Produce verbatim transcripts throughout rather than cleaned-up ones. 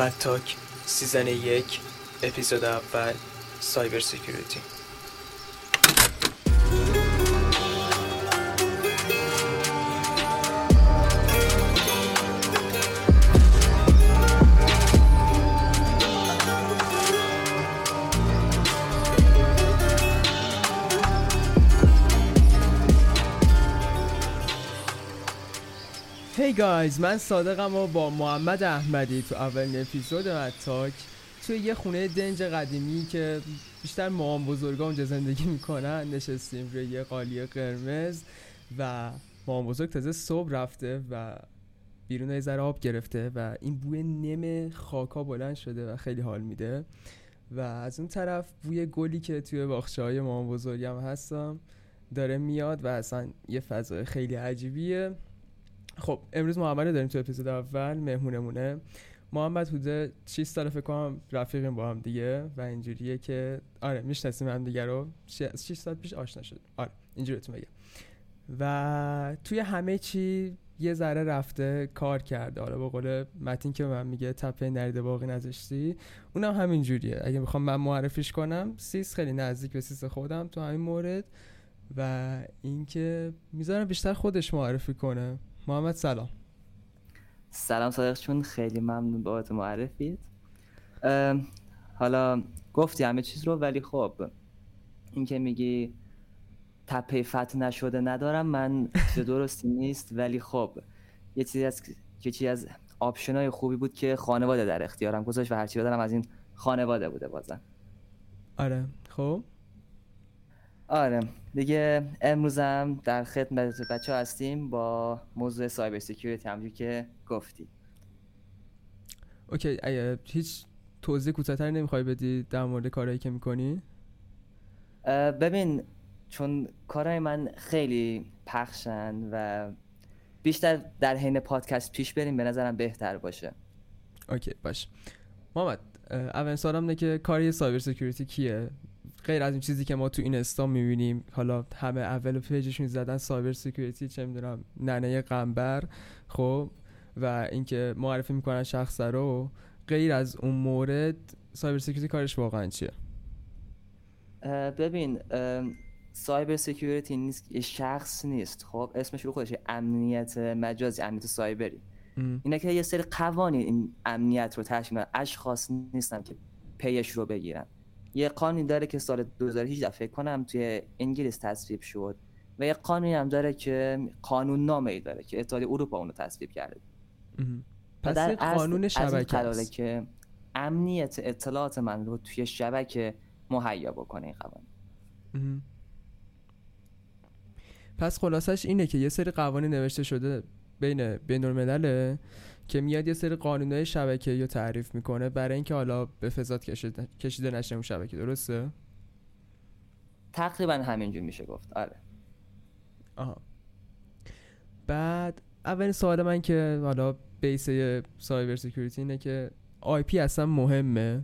Mad Talk سیزن یک اپیزود اول سایبرسکوریتی. هی hey گایز، من صادقم و با محمد احمدی تو اولین اپیزود مد تاک توی یه خونه دنج قدیمی که بیشتر مام بزرگا اونجا زندگی میکنن نشستیم روی یه قالی قرمز و مام بزرگ تازه صبح رفته و بیرون یه ذره آب گرفته و این بوی نم خاکا بلند شده و خیلی حال میده و از اون طرف بوی گلی که توی باغچه‌های مام بزرگم هستم داره میاد و اصلا یه فضای خیلی عجیبیه. خب امروز محمد رو داریم تو اپیزود اول، مهمونمونه. محمد حدود شش سال فکر کنم رفیقیم با هم دیگه و اینجوریه که آره میشناسیم هم دیگه رو شش سال پیش آشنا شد. آره اینجوریتون بگم. و توی همه چی یه ذره رفته کار کرده. آره با قول متین که من میگه تپه نریده باقی نذاشتی، اونم هم همینجوریه. اگه میخوام من معرفیش کنم، سیس خیلی نزدیک به سیس خودم تو همین مورد و اینکه میذارم بیشتر خودش معرفی کنه. محمد سلام. سلام صادق چون خیلی ممنون بابت معرفیت. حالا گفتی همه چیز رو، ولی خب این که میگی تپه فتح نشده ندارم من چیز درستی نیست، ولی خب یه چیزی از یه چیزی از آپشن‌های خوبی بود که خانواده در اختیارم گذاشت و هرچی دارم از این خانواده بوده بازم. آره خب آره دیگه امروزم در خدمت بچه هستیم با موضوع سایبر سکیوریتی همونجوری که گفتی. اوکی، اگه هیچ توضیح کوتاه‌تری نمیخوای بدی در مورد کارهایی که میکنی؟ ببین چون کارهای من خیلی پخشن و بیشتر در حین پادکست پیش بریم به نظرم بهتر باشه. اوکی باش محمد، اولین سوالم اینه که کاری سایبر سکیوریتی کیه؟ غیر از این چیزی که ما تو اینستا می‌بینیم، حالا همه اول پیجشون زدن سایبر سکیوریتی، چه می‌دونم ننه قنبر، خب و اینکه معرفی می‌کنن شخص رو، غیر از اون مورد سایبر سکیوریتی کارش واقعاً چیه؟ اه ببین اه سایبر سکیوریتی نیست، شخص نیست، خب اسمش رو خودشه، امنیت مجازی، امنیت سایبری. ام. اینا که یه سری قوانین امنیت رو تشکیل میدن، اشخاص نیستن که پیش رو بگیرن. یه قانونی داره که سال دو هزار و هجده فکر کنم توی انگلیس تصویب شد و یه قانونی هم داره که قانون نامه‌ای داره که اتحادیه اروپا اونو تصویب کرده. پس یه قانون شبکه است که امنیت اطلاعات من رو توی شبکه مهیا بکنه این قوانین. پس خلاصش اینه که یه سری قوانین نوشته شده بین بین‌الملل که میاد یه سری قانونهای شبکه‌ای رو تعریف میکنه برای اینکه حالا به فساد کشیده کشیده نشه اون شبکه، درسته؟ تقریبا همینجور میشه گفت. آره. آها. بعد اولین سوال من که حالا بیس سایبر سکیوریتی اینه که آی پی اصلا مهمه؟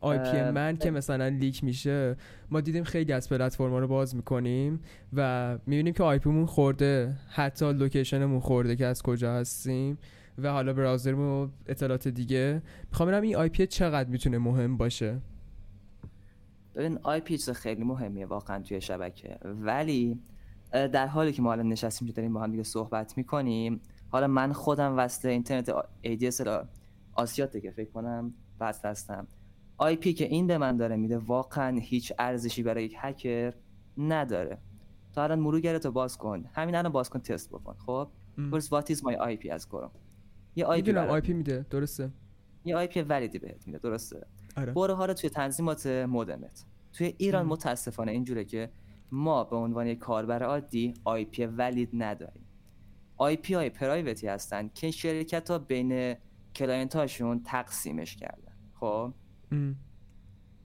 آی پی من که مثلا لیک میشه، ما دیدیم خیلی از پلتفرما رو باز میکنیم و میبینیم که آی پی مون خورده، حتی لوکیشنمون خورده که از کجا هستیم و حالا براوزرمون و اطلاعات دیگه. میخوام ببینم این آی پی چقدر میتونه مهم باشه. ببین آی پی چیز خیلی مهمیه واقعا توی شبکه، ولی در حالی که ما الان نشستیم داریم با هم دیگه صحبت میکنیم، حالا من خودم وصل اینترنت ای دی اس آسیاتک فکر کنم وصل هستم، آی پی که این به من داره میده واقعا هیچ ارزشی برای یک هکر نداره. تا الان مرورگرت رو باز کن، همین الان باز کن، تست بکن. خب first what is my آی پی از کروم، یه آی پی آی پی میده درسته، یه آی پی ولیدی بهت میده درسته. آره. برو ها رو توی تنظیمات مودمت. توی ایران ام. متاسفانه اینجوره که ما به عنوان یک کاربر عادی آی پی ولید نداریم. آی پی های پرایوتی هستن که شرکت ها بین کلاینت هاشون تقسیمش کردن. خب ام.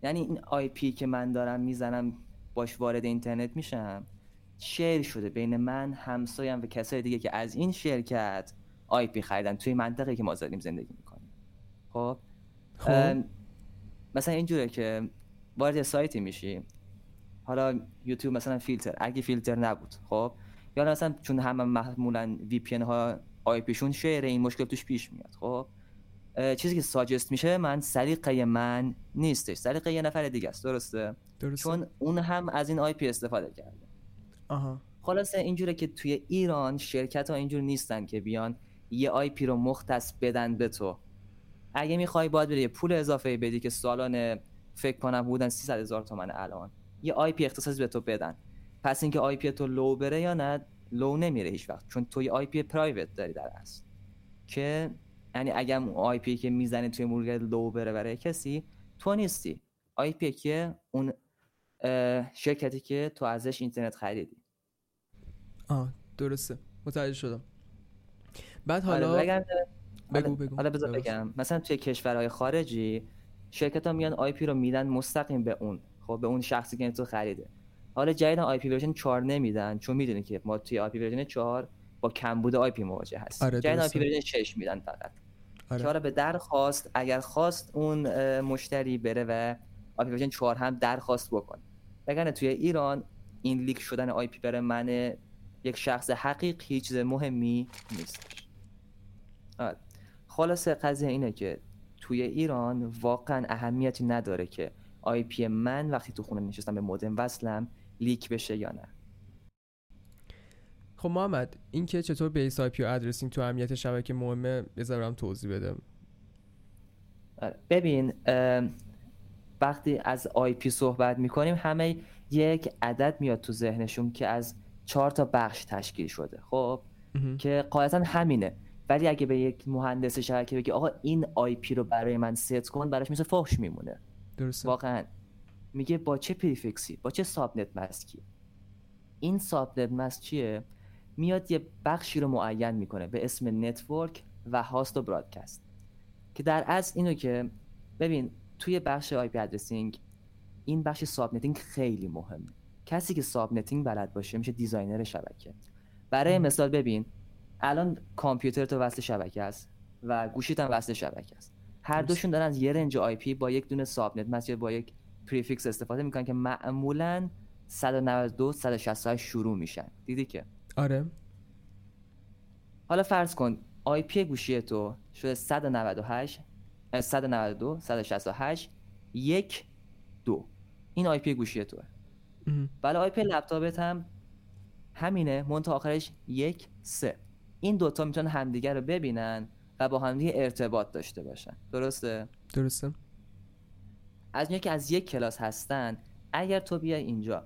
یعنی این آی پی که من دارم میزنم باش وارد اینترنت میشم، شیر شده بین من، همسایم و کسای دیگه که از این شرکت آی پی خریدن توی منطقه که ما داریم زندگی میکنیم. خب مثلا اینجوره که وارد سایتی میشی، حالا یوتیوب مثلا فیلتر، اگه فیلتر نبود خب، یا مثلا چون همه معمولا وی پی ان ها آی پیشون شیره، این مشکل توش پیش میاد. خب چیزی که ساجست میشه من سلیقه من نیستش، سلیقه یه نفر دیگه است. درسته؟ درسته. چون اون هم از این آی پی استفاده کرده. آها. خلاصه اینجوره که توی ایران شرکت ها اینجور نیستن که بیان یه آی پی رو مختص بدن به تو. اگه میخوای باید بری پول اضافه بدی که سالانه فکر کنم بودن سیصد هزار تومان الان، یه آی پی اختصاصی به تو بدن. پس اینکه آی پی تو لو بره یا نه، لو نمیره هیچ وقت، چون تو یه آی پی پرایوت داری در اصل، که یعنی اگه آی پی که میزنه توی مورد لو بره برای کسی، تو نیستی. آی پی که اون شرکتی که تو ازش اینترنت خریدی. آه درسته، متوجه شدم. بعد حالا بگم بگو بگو حالا بذار بگم مثلا توی کشورهای خارجی شرکت‌ها میان آی پی رو میدن مستقیم به اون، خب به اون شخصی که تو خریده. حالا جدیدا آی پی ورژن چهار نمیدن، چون میدونی که ما توی آی پی ورژن چهار با کمبود آی پی مواجه هستیم. آره جدیدا آی پی ورژن شش میدن فقط. آره. حالا به درخواست، اگر خواست اون مشتری بره و آی پی ورژن چهار هم درخواست بکنه. وگرنه توی ایران این لیک شدن آی پی برای من یک شخص حقیقی چیز مهمی نیستش. آره. خلاصه قضیه اینه که توی ایران واقعا اهمیتی نداره که آی پی من وقتی تو خونه نشستم به مودم وصلم لیک بشه یا نه. خب محمد، این که چطور بیس آی پی و ادرسینگ تو اهمیت شبکه مهمه بذارم توضیح بدم. ببین وقتی از آی پی صحبت میکنیم همه یک عدد میاد تو ذهنشون که از چهار تا بخش تشکیل شده، خب که قاعدتا همینه. ولی اگه به یک مهندس شبکه بگی آقا این آی پی رو برای من ست کن، براش مثل فحش میمونه. درسته. واقعا میگه با چه پریفیکسی، با چه سابنت مسکی. این سابنت مسک چیه؟ میاد یه بخشی رو معین میکنه به اسم نتورک و هاست و برادکست، که در اصل اینو که ببین توی بخش آی پی ادرسینگ این بخش سابنتینگ خیلی مهمه. کسی که سابنتینگ بلد باشه میشه دیزاینر شبکه. برای ام. مثال ببین الان کامپیوتر تو وصل شبکه است و گوشیت هم وصل شبکه است. هر دوشون دارن از یه رنج آی پی با یک دونه سابنت مسک با یک پریفیکس استفاده میکنن که معمولا صد و نود و دو صد و شصت شروع میشن. دیدی که؟ آره. حالا فرض کن آی پی گوشی تو شده صد و نود و هشت صد و نود و دو صد و شصت و هشت یک دو. این آی پی گوشی توه. بله. آی پی لپتاپت هم همینه، منتها آخرش یک سه. این دوتا میتونن همدیگر رو ببینن و با همدیگه ارتباط داشته باشن. درسته؟ درسته. از اینکه از یک کلاس هستن، اگر تو بیای اینجا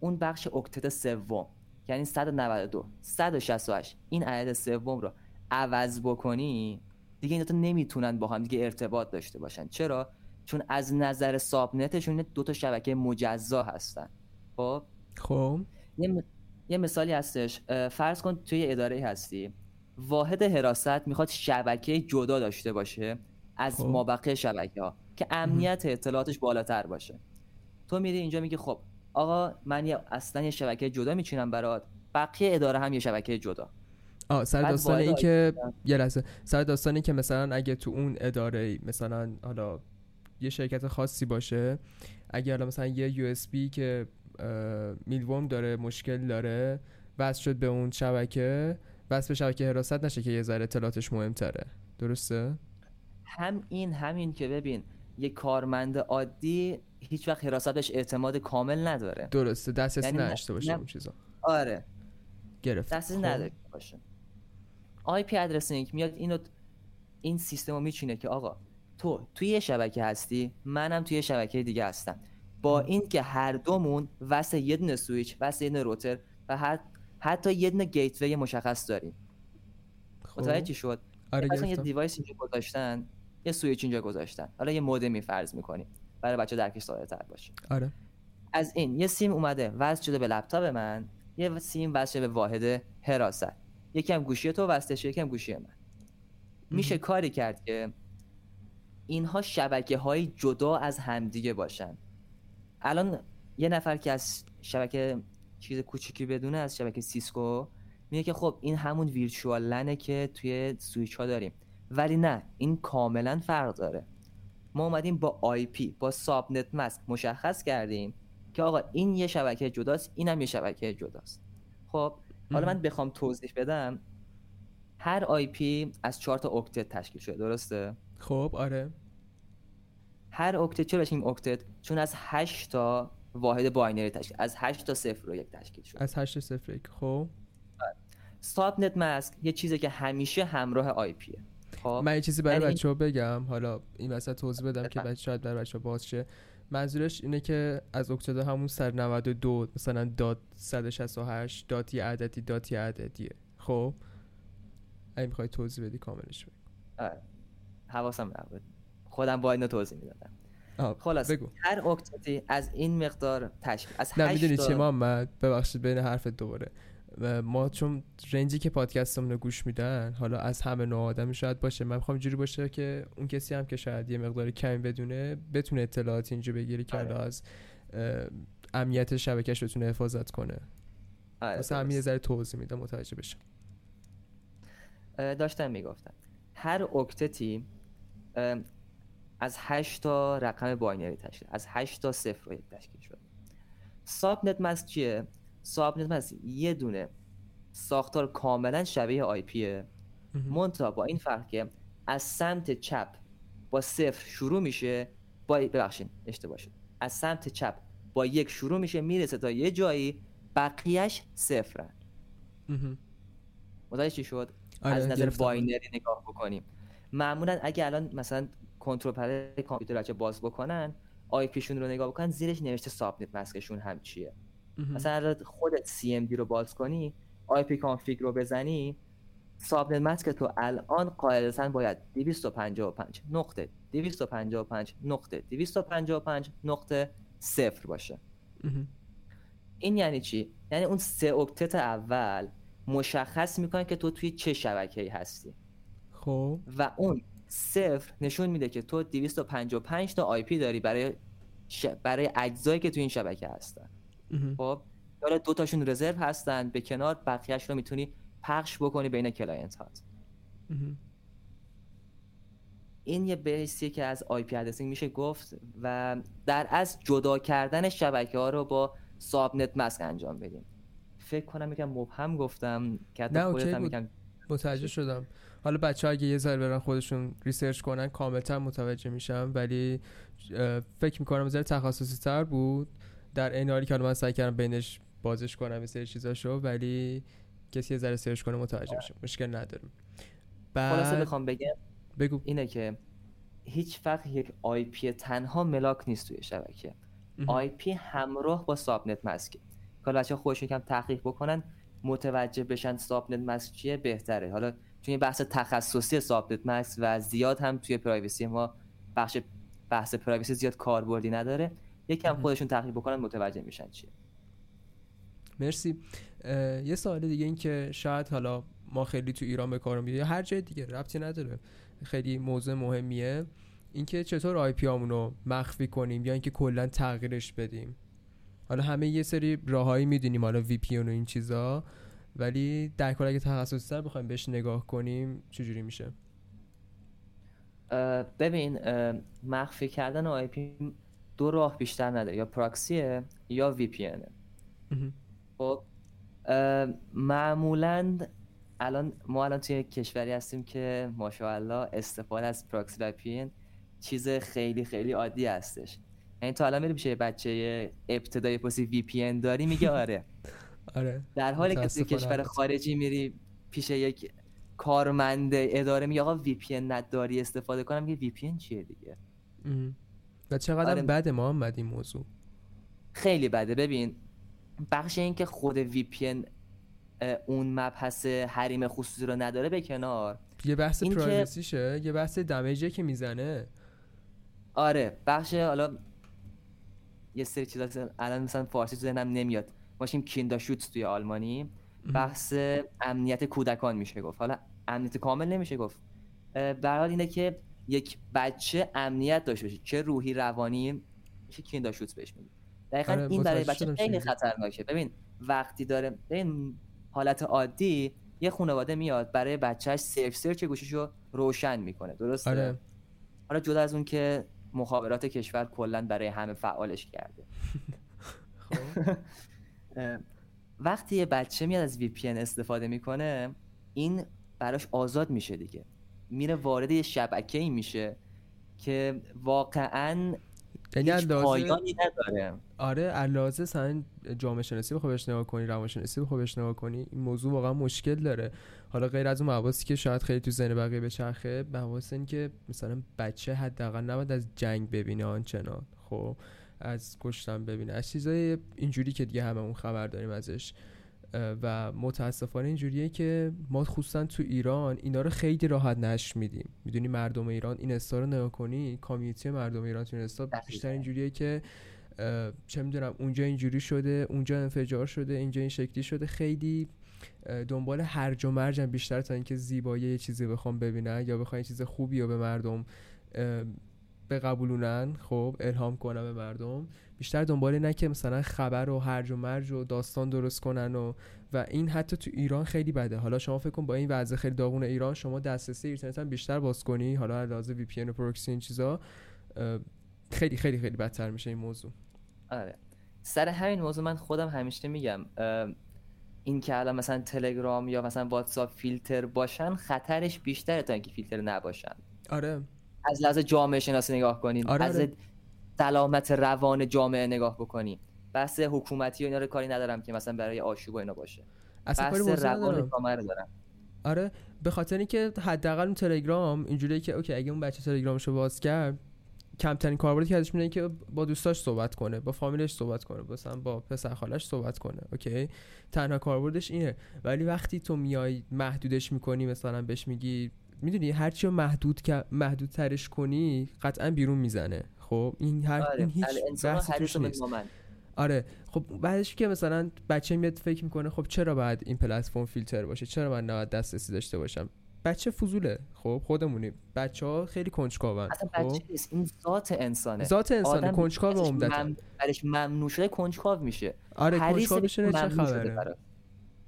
اون بخش اکتت سوم، یعنی صد و نود و دو صد و شصت و هشت این عدد سوم رو عوض بکنی، دیگه این دوتا نمیتونن با همدیگه ارتباط داشته باشن. چرا؟ چون از نظر سابنتشون دوتا شبکه مجزا هستن. خب خب یه, یه مثالی هستش. فرض کن توی اداره هستی، واحد حراست میخواد شبکه جدا داشته باشه از خب. مابقی شبکه ها که امنیت اطلاعاتش بالاتر باشه. تو میری اینجا میگی خب آقا من یه اصلا یه شبکه جدا میچینم برات، بقیه اداره هم یه شبکه جدا. آه سر داستان این که یه لحظه سر داستان این که مثلا اگه تو اون اداره مثلا حالا یه شرکت خاصی باشه، اگه حالا مثلا یه یو اس بی که میلوم داره مشکل داره وصل شد به اون شبکه، وصل به شبکه حراست نشه که یه ذره اطلاعاتش مهم‌تره. درسته؟ هم این همین که ببین یه کارمند عادی هیچ وقت حراستش اعتماد کامل نداره. درسته، دسترسی نداشته باشه اون چیزا. آره. گرفت. دسترسی نداشته باشه. آی پی ادرسینگ میاد اینو این سیستمو میچینه که آقا تو توی یه شبکه هستی، منم توی یه شبکه دیگه هستم، با این که هر دومون واسه یه دونه سوئیچ، واسه یه دونه روتر و هر حتی یه دونه گیتوی مشخص داریم. متوجه چی شد؟ آره گرفتم. یه دیوایس اینجا گذاشتن، یه سوئیچ اینجا گذاشتن، حالا یه مودم فرض می‌کنیم برای بچا درکش ساده‌تر باشه. آره. از این یه سیم اومده وصل شده به لپتاپ من، یه سیم وصل به واحد حراست، یکم گوشی تو وصلشه، یکم گوشی من. میشه کاری کرد که اینها شبکه های جدا از همدیگه باشن. الان یه نفر که از شبکه چیز کوچیکی بدونه، از شبکه سیسکو، میگه که خب این همون ویرچوال لنه که توی سوئیچ ها داریم، ولی نه، این کاملا فرق داره. ما اومدیم با آی پی، با سابنت مسک مشخص کردیم که آقا این یه شبکه جداست، اینم یه شبکه جداست. خب حالا من بخوام توضیح بدم، هر آی پی از چهار تا اکتت تشکیل شده. درسته؟ خب آره، هر اکتت چرا این اکتت چون از هشت تا واحد باینری تشکیل، از هشت تا صفر و یک تشکیل شده، از هشت تا صفر و یک. خب ساب نت ماسک یه چیزی که همیشه همراه آی پیه. خب من یه چیزی برای بچه ها بگم، حالا این وسط توضیح بدم که بچه شاید برای بچه ها باز شه. منظورش اینه که از اکتدا همون سر نود و دو مثلا داد صد و شصت و هشت دات یه عددی دات یه عددیه. خب اگه میخوای توضیح بدی کاملش بگو. آره حواسم نبود، خودم با اینو توضیح میدادم. خلاص بگو. هر اکتدی از این مقدار تشکیل از نه میدونی چی محمد، ببخشید بین حرف دوباره، ما چون رنجی که پادکستمون رو گوش میدن حالا از همه نوع آدمی شاید باشه، من میخوام اینجوری باشه که اون کسی هم که شاید یه مقدار کمی بدونه بتونه اطلاعات اینجا بگیری که حالا از امنیت شبکه‌اش بتونه حفاظت کنه. واسه همین یه ذره توضیح میدم متوجه بشم. داشتم میگفتم هر اکتتی از هشت تا رقم باینری تشکیل، از هشت تا صفر و یک تشکیل شده. ساب نت ماسک چیه؟ ساب نت ماسک یه دونه ساختار کاملا شبیه آی پیه، منتها با این فرق که از سمت چپ با صفر شروع میشه، با ببخشید اشتباه شد، از سمت چپ با یک شروع میشه میرسه تا یه جایی بقیهش صفره. متوجه چی شد؟ از نظر باینری نگاه بکنیم معمولا اگه الان مثلا کنترل پنل کامپیوتر رو باز بکنن آی پی شون رو نگاه بکنن زیرش نوشته ساب نت ماسکشون هم چیه. مثلا خودت سی ام دی رو باز کنی آی پی کانفیگ رو بزنی ساب نت ماسک تو الان قاعدتاً باید دویست و پنجاه و پنج نقطه دویست و پنجاه و پنج نقطه دویست و پنجاه و پنج نقطه صفر باشه. این یعنی چی؟ یعنی اون سه اکتت اول مشخص میکنه که تو توی چه شبکه‌ای هستی. خب و اون صفر نشون میده که تو دویست و پنجاه و پنج تا آی پی داری برای ش... برای اجزایی که تو این شبکه هستن. خب حالا دو تاشون رزرو هستن به کنار، بقیه‌اش رو میتونی پخش بکنی بین کلاینت هات. این یه بیسیه که از آی پی ادرسینگ میشه گفت و در از جدا کردن شبکه‌ها رو با ساب نت ماسک انجام بدیم. فکر کنم یکم مبهم گفتم که حتی خودت هم یکم متوجه شدم. حالا بچه ها اگه یه ذره برن خودشون ریسرچ کنن کاملتر متوجه میشم، ولی فکر میکنم ذره تخصصی تر بود. در این حالی که حالا من سعی کردم بینش بازش کنم یه سری چیزاشو، ولی کسی یه ذره سرچ کنه متوجه میشه، مشکل ندارم. خلاصه بخوام بگم بگو اینه که هیچ وقت یک آی پی تنها ملاک نیست توی شبکه. آی پی همراه با ساب نت ماسک، حالا بچه‌ها خودشون یکم تحقیق بکنن متوجه بشن ساب نت ماسک چیه بهتره. حالا چون یه بحث تخصصی ساب نت ماسک و زیاد هم توی پرایویسی ما بخش بحث پرایویسی زیاد کاربردی نداره، یکم خودشون تحقیق بکنن متوجه میشن چیه. مرسی. یه سوال دیگه این که شاید حالا ما خیلی تو ایران به کار میبریم یا هر جای دیگه ربطی نداره، خیلی موضوع مهمیه، اینکه چطور آی پی هامونو مخفی کنیم یا اینکه کلا تغییرش بدیم. حالا همه یه سری راهایی میدونیم، حالا وی پی ان و این چیزا، ولی در کل اگه تخصصی‌تر بخوایم بهش نگاه کنیم چجوری میشه؟ اه ببین اه مخفی کردن آی پی دو راه بیشتر نداره، یا پراکسیه یا وی پی انه. خب معمولاً الان ما الان توی کشوری هستیم که ماشاءالله استفاده از پراکسی و پی ان چیز خیلی خیلی عادی هستش. این تا الان میره میشه بچه ابتدایی پسی وی پی ان داری میگه آره. آره. در حالی که توی کشور خارجی میری پیش یک کارمند اداره میگه آقا وی پی ان نداری استفاده کنم، میگه وی پی ان چیه دیگه. و چقدر آره. بده محمد این موضوع خیلی بده. ببین بخش این که خود وی پی ان اون مبحث حریم خصوصی رو نداره به کنار، یه بحث پرایویسیشه، یه بحث دمیجه که میزنه. آره بخش حالا یه سری چیزا که الان مثلا فارسی تو ذهنم نمیاد، ماشیم کینداشوتس توی آلمانی بحث امنیت کودکان میشه گفت، حالا امنیت کامل نمیشه گفت، به هر حال اینه که یک بچه امنیت داشته باشه، چه روحی روانی، میشه کینداشوتس بهش میگه. دقیقاً آره، این برای بچه خیلی خطرناکه. ببین وقتی داره ببین حالت عادی یه خانواده میاد برای بچه‌اش سیف سرچ گوشیشو روشن میکنه، درسته؟ آره. حالا جدا از اون که مخابرات کشور کلاً برای همه فعالش کرده. خب وقتی یه بچه میاد از وی پی ان استفاده میکنه این براش آزاد میشه دیگه، میره وارد یه شبکه‌ای میشه که واقعاً هیچ پایانی نداره. آره علاوه سن جامعه شناسی بخوای اشتباه کنی، روانشناسی بخوای اشتباه کنی، این موضوع واقعا مشکل داره. حالا غیر از اون مباحثی که شاید خیلی تو ذهن بقیه بچرخه، مباحث این که مثلا بچه حداقل نباید از جنگ ببینه آنچنان، خب از کشتن ببینه، از چیزای اینجوری که دیگه هممون خبر داریم ازش. و متاسفانه اینجوریه که ما خصوصا تو ایران اینا رو خیلی راحت نشر میدیم. میدونی مردم ایران این اینستا رو نگاه کنی، کامیونیتی مردم ایران تو اینستا بیشتر اینجوریه که چه میدونم اونجا اینجوری شده، اونجا انفجار شده، اینجا این شکلی شده، خیلی دنبال هرج و مرجن بیشتر تا اینکه زیبایی یه چیزی بخوام ببینن یا بخوام یه چیز خوبی رو به مردم قبولونن، خب الهام کنن به مردم. بیشتر دنبال اینه که مثلا خبر و هرج و مرج و داستان درست کنن و و این حتی تو ایران خیلی بده. حالا شما فکر کن با این وضع خیلی داغون ایران شما دسترسی اینترنت هم بیشتر باز کنی، حالا علاوه وی پی ان و پروکسی این چیزا، خیلی خیلی خیلی بدتر میشه این موضوع. آره سر همین موضوع من خودم همیشه میگم این که الان مثلا تلگرام یا مثلا واتساپ فیلتر باشن خطرش بیشتره تا اینکه فیلتر نباشن. آره از لحاظ جامعه شناسی نگاه کنین، آره از آره. سلامت روان جامعه نگاه بکنین. بحث حکومتی و اینا رو کاری ندارم که مثلا برای آشوب و اینا باشه، اصلا کاری روان جامعه رو دارم. آره به خاطر اینکه حداقل اون تلگرام اینجوریه که اوکی اگه اون بچه تلگرامشو باز کرد کمترین کاربردی که ازش میاد که با دوستاش صحبت کنه، با فامیلش صحبت کنه، مثلا با پسر خالش صحبت کنه، اوکی تنها کاربردش اینه. ولی وقتی تو میای محدودش میکنی، مثلا بهش میگی میدونی هرچی رو محدود محدودترش کنی قطعا بیرون میزنه. خب این هر آره. این هیچ بحثی توش نیست. آره خب بعدش که مثلا بچه میاد فکر میکنه خب چرا باید این پلتفرم فیلتر باشه، چرا من نباید دسترسی داشته باشم. بچه فضوله، خب خودمونیم، بچه‌ها خیلی کنجکاوند. اصلا بچه خب. نیست، این ذات انسانه. ذات انسانه، کنجکاو عمدتاً. برش ممنوع شده کنجکاو میشه. آره کنجکاو میشه، چه خبره؟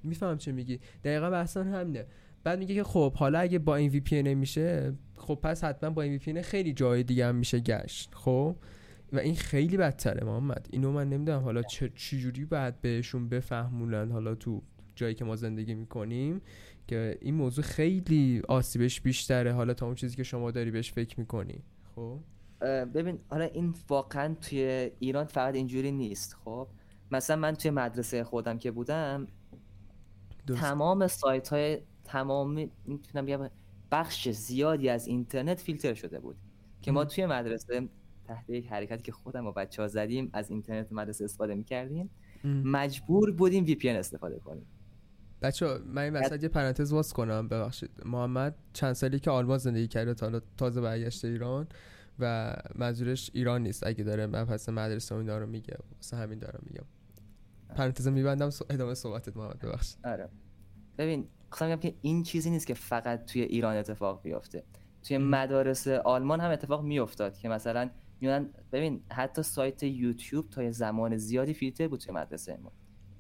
میفهمم چه میگی. دقیقاً بحثن همینه. بعد میگه که خب حالا اگه با این وی پی ان میشه، خب پس حتما با این وی پی ان خیلی جای دیگه هم میشه گشت. خب و این خیلی بدتره محمد. اینو من نمیدونم حالا چه چجوری باید بهشون بفهمونن حالا تو جایی که ما زندگی میکنیم که این موضوع خیلی آسیبش بیشتره حالا تا اون چیزی که شما داری بهش فکر میکنی. خب ببین حالا این واقعا توی ایران فقط اینجوری نیست. خب مثلا من توی مدرسه خودم که بودم دوست. تمام سایت‌های تمام میتونم بگم بخش زیادی از اینترنت فیلتر شده بود که ما توی مدرسه تحت یک حرکتی که خودم و بچه‌ها زدیم از اینترنت مدرسه استفاده می‌کردیم، مجبور بودیم وی پی ان استفاده کنیم. بچه‌ها من این وسط یه پرانتز باز کنم، ببخشید محمد چند سالی که آلمان زندگی کرده تا تازه برگشته ایران و منظورش ایران نیست، اگه داره مبحث مدرسه و اینا رو میگه واسه همین دارم میگم. پرانتز میبندم، ادامه صحبتت محمد، ببخشید. آره ببین خواستم بگم که این چیزی نیست که فقط توی ایران اتفاق بیفته، توی مدارس آلمان هم اتفاق میافتاد که مثلا میونن. ببین حتی سایت یوتیوب تا یه زمان زیادی فیلتر بود توی مدرسه ما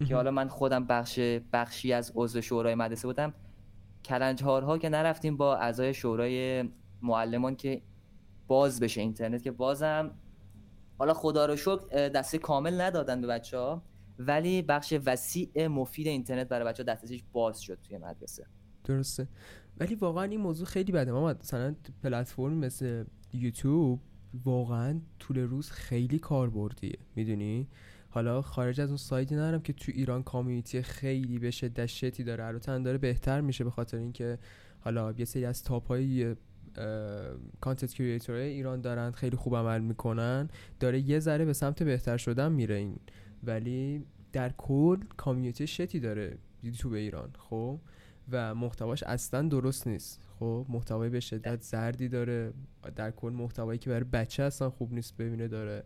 که حالا من خودم بخش بخشی از عضو شورای مدرسه بودم، کلنجارها که نرفتیم با اعضای شورای معلمان که باز بشه اینترنت، که بازم حالا خدا رو شکر دسته کامل ندادن به بچه‌ها، ولی بخش وسیع مفید اینترنت برای بچه‌ها دسترسیش باز شد توی مدرسه. درسته، ولی واقعا این موضوع خیلی بده محمد. مثلا پلتفرم مثل یوتیوب واقعا طول روز خیلی کاربردیه، میدونی؟ حالا خارج از اون سایدی ندارم که تو ایران کامیونیتی خیلی به شدت شتی داره، البته داره بهتر میشه به خاطر اینکه حالا یه سری از تاپ‌های کانتنت کریئتورهای ایران دارن خیلی خوب عمل میکنن، داره یه ذره به سمت بهتر شدن میره این، ولی در کل کامیونیتی شتی داره یوتیوب ایران. خب و محتواش اصلا درست نیست. خب محتوای به شدت زردی داره، در کل محتوایی که برای بچه اصلا خوب نیست ببینه داره.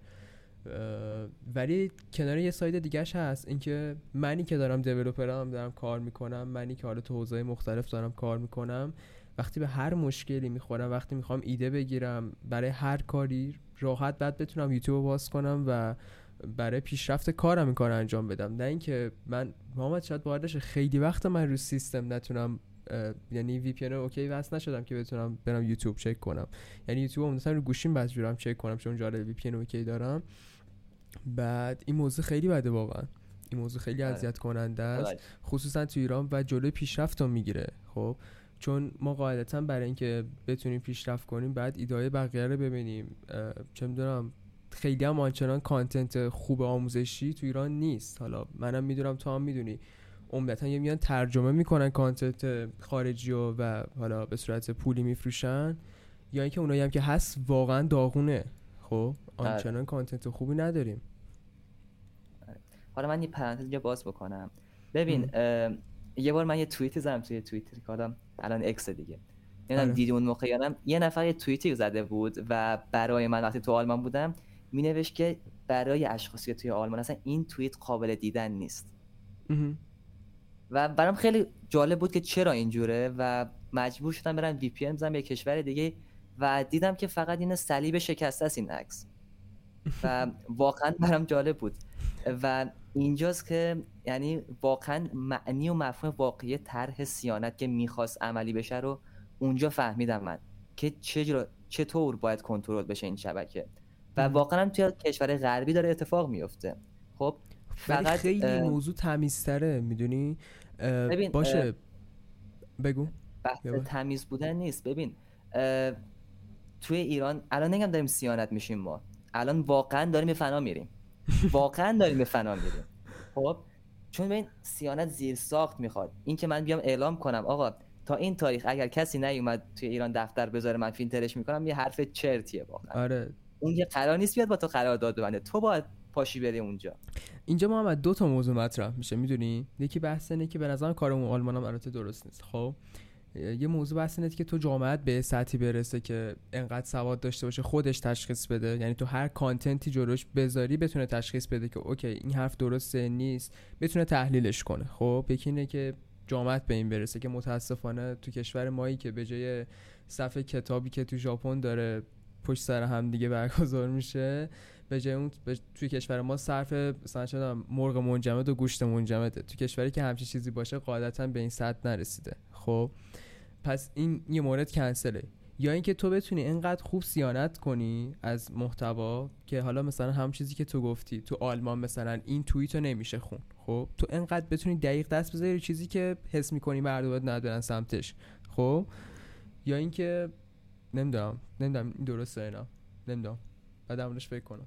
ولی کنار یه ساید دیگه‌ش هست، اینکه منی که دارم دیولپرم، دارم کار میکنم، منی که حالا تو حوزه‌های مختلف دارم کار میکنم، وقتی به هر مشکلی میخورم، وقتی میخوام ایده بگیرم برای هر کاری، راحت بعد بتونم یوتیوب باز کنم و برای پیشرفت کارم این کار انجام بدم. نه اینکه من محمد شاید باردش خیلی وقت من رو سیستم نتونم، یعنی وی پی ان اوکی وصل نشدم که بتونم برم یوتیوب چک کنم، یعنی یوتیوب مثلا رو گوشیم بذارم چک کنم چون جاره وی پی ان اوکی دارم. بعد این موضوع خیلی بده واقعا، این موضوع خیلی اذیت کننده است، خصوصا تو ایران و جلوی پیشرفتم میگیره. خب چون ما قاعدتا برای اینکه بتونیم پیشرفت کنیم بعد ایده‌های بقیه رو ببینیم. چه می‌دونم خیلی هم آنچنان کانتنت خوب آموزشی تو ایران نیست. حالا منم میدونم تو هم میدونی عمدتاً یه میان ترجمه میکنن کانتنت خارجی و, و حالا به صورت پولی میفروشن، یا اینکه اونایی هم که هست واقعاً داغونه. خب آنچنان کانتنت خوبی نداریم. حالا من یه پرانتز اینجا باز بکنم. ببین یه بار من یه توییت زدم توی توییتر کردم، الان اکس دیگه، یعنی دیدی اون موقع یادم یه نفر یه توییتی زده بود و برای من وقتی تو آلمان بودم مینوشت که برای اشخاصی توی آلمان اصلا این توییت قابل دیدن نیست. و برام خیلی جالب بود که چرا اینجوره و مجبور شدم برام وی پی ان بزنم به کشور دیگه و دیدم که فقط این صلیب شکسته است این عکس و واقعا برام جالب بود. و اینجاست که یعنی واقعا معنی و مفهوم واقعی طرح صیانت که میخواست عملی بشه رو اونجا فهمیدم من که چجور چطور باید کنترل بشه این شبکه و واقعا توی کشور غربی داره اتفاق میفته. خب فقط خیلی اه... موضوع تمیزتره میدونی. اه... باشه اه... بگو. بحث تمیز بودن نیست. ببین اه... توی ایران الان نگم داریم صیانت میشیم، ما الان واقعا داریم به فنا میریم. واقعا داریم به فنا میریم. خب چون ببین صیانت زیر ساخت میخواد. این که من بیام اعلام کنم آقا تا این تاریخ اگر کسی نیومد توی ایران دفتر بذاره من فیلترش میکنم، یه حرف چرتیه واقعا. آره اون یه قرار نیست بیاد با تو قرارداد ببنده، تو باید پاشی بری اونجا. اینجا محمد دو تا موضوع مطرح میشه میدونی. یکی بحث اینه که به نظرم کارمون آلمانم البته درست نیست. خب یه موضوع بحث اینه که تو جامعهت به سطحی برسه که انقدر سواد داشته باشه خودش تشخیص بده، یعنی تو هر کانتنتی جلوش بذاری بتونه تشخیص بده که اوکی این حرف درسته نیست، بتونه تحلیلش کنه. خب یکی اینه که جامعهت به این برسه که متاسفانه تو کشور مایی که به جای صفحه کتابی که تو ژاپن داره پشت سر هم دیگه برگزار میشه، به جای اون توی کشور ما صرف مثلا مرغ منجمد و گوشت منجمده. تو کشوری که همچین چیزی باشه قاعدتاً به این سطح نرسیده. خب پس این یه مورد کنسله. یا اینکه تو بتونی اینقدر خوب صیانت کنی از محتوا که حالا مثلا هم چیزی که تو گفتی تو آلمان مثلا این توییتو نمیشه خون. خب تو اینقدر بتونی دقیق دست بزنی چیزی که حس می‌کنی مردم ندارن سمتش. خب یا اینکه نمیدونم نمیدونم این درسته اینا نمیدونم بعد امروش فکر کنم.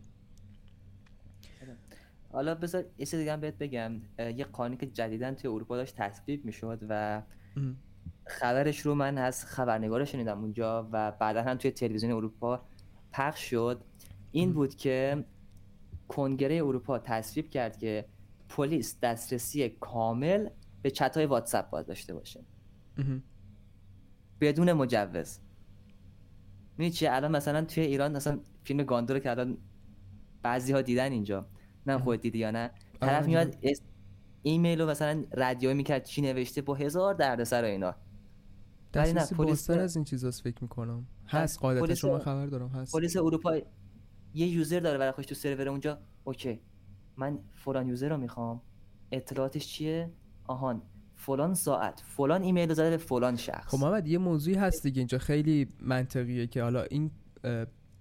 حالا بذار یه چیز دیگه هم بهت بگم. یه قانونی که جدیدن توی اروپا داشت تصویب میشد و خبرش رو من از خبرنگارا شنیدم اونجا و بعدا هم توی تلویزیون اروپا پخش شد. این بود که کنگره اروپا تصویب کرد که پلیس دسترسی کامل به چت‌های واتساپ باید داشته باشه بدون مجوز. می‌بینی چه الان مثلا توی ایران مثلا فیلم گاندورو که الان بعضی‌ها دیدن اینجا، نه خودت دیدی یا نه، طرف میاد ایمیل رو مثلا رادیو میکرد چی نوشته با هزار دردسر و اینا. ولی نه پلیس از این چیزاست فکر میکنم هست قاعدتا شما خبر دارم هست. پلیس اروپا یه یوزر داره برای خودش تو سرور اونجا، اوکی من فلان یوزر رو میخوام اطلاعاتش چیه، آهان فلان ساعت فلان ایمیل رو زده به فلان شخص. خب محمد یه موضوعی هست دیگه اینجا خیلی منطقیه که حالا این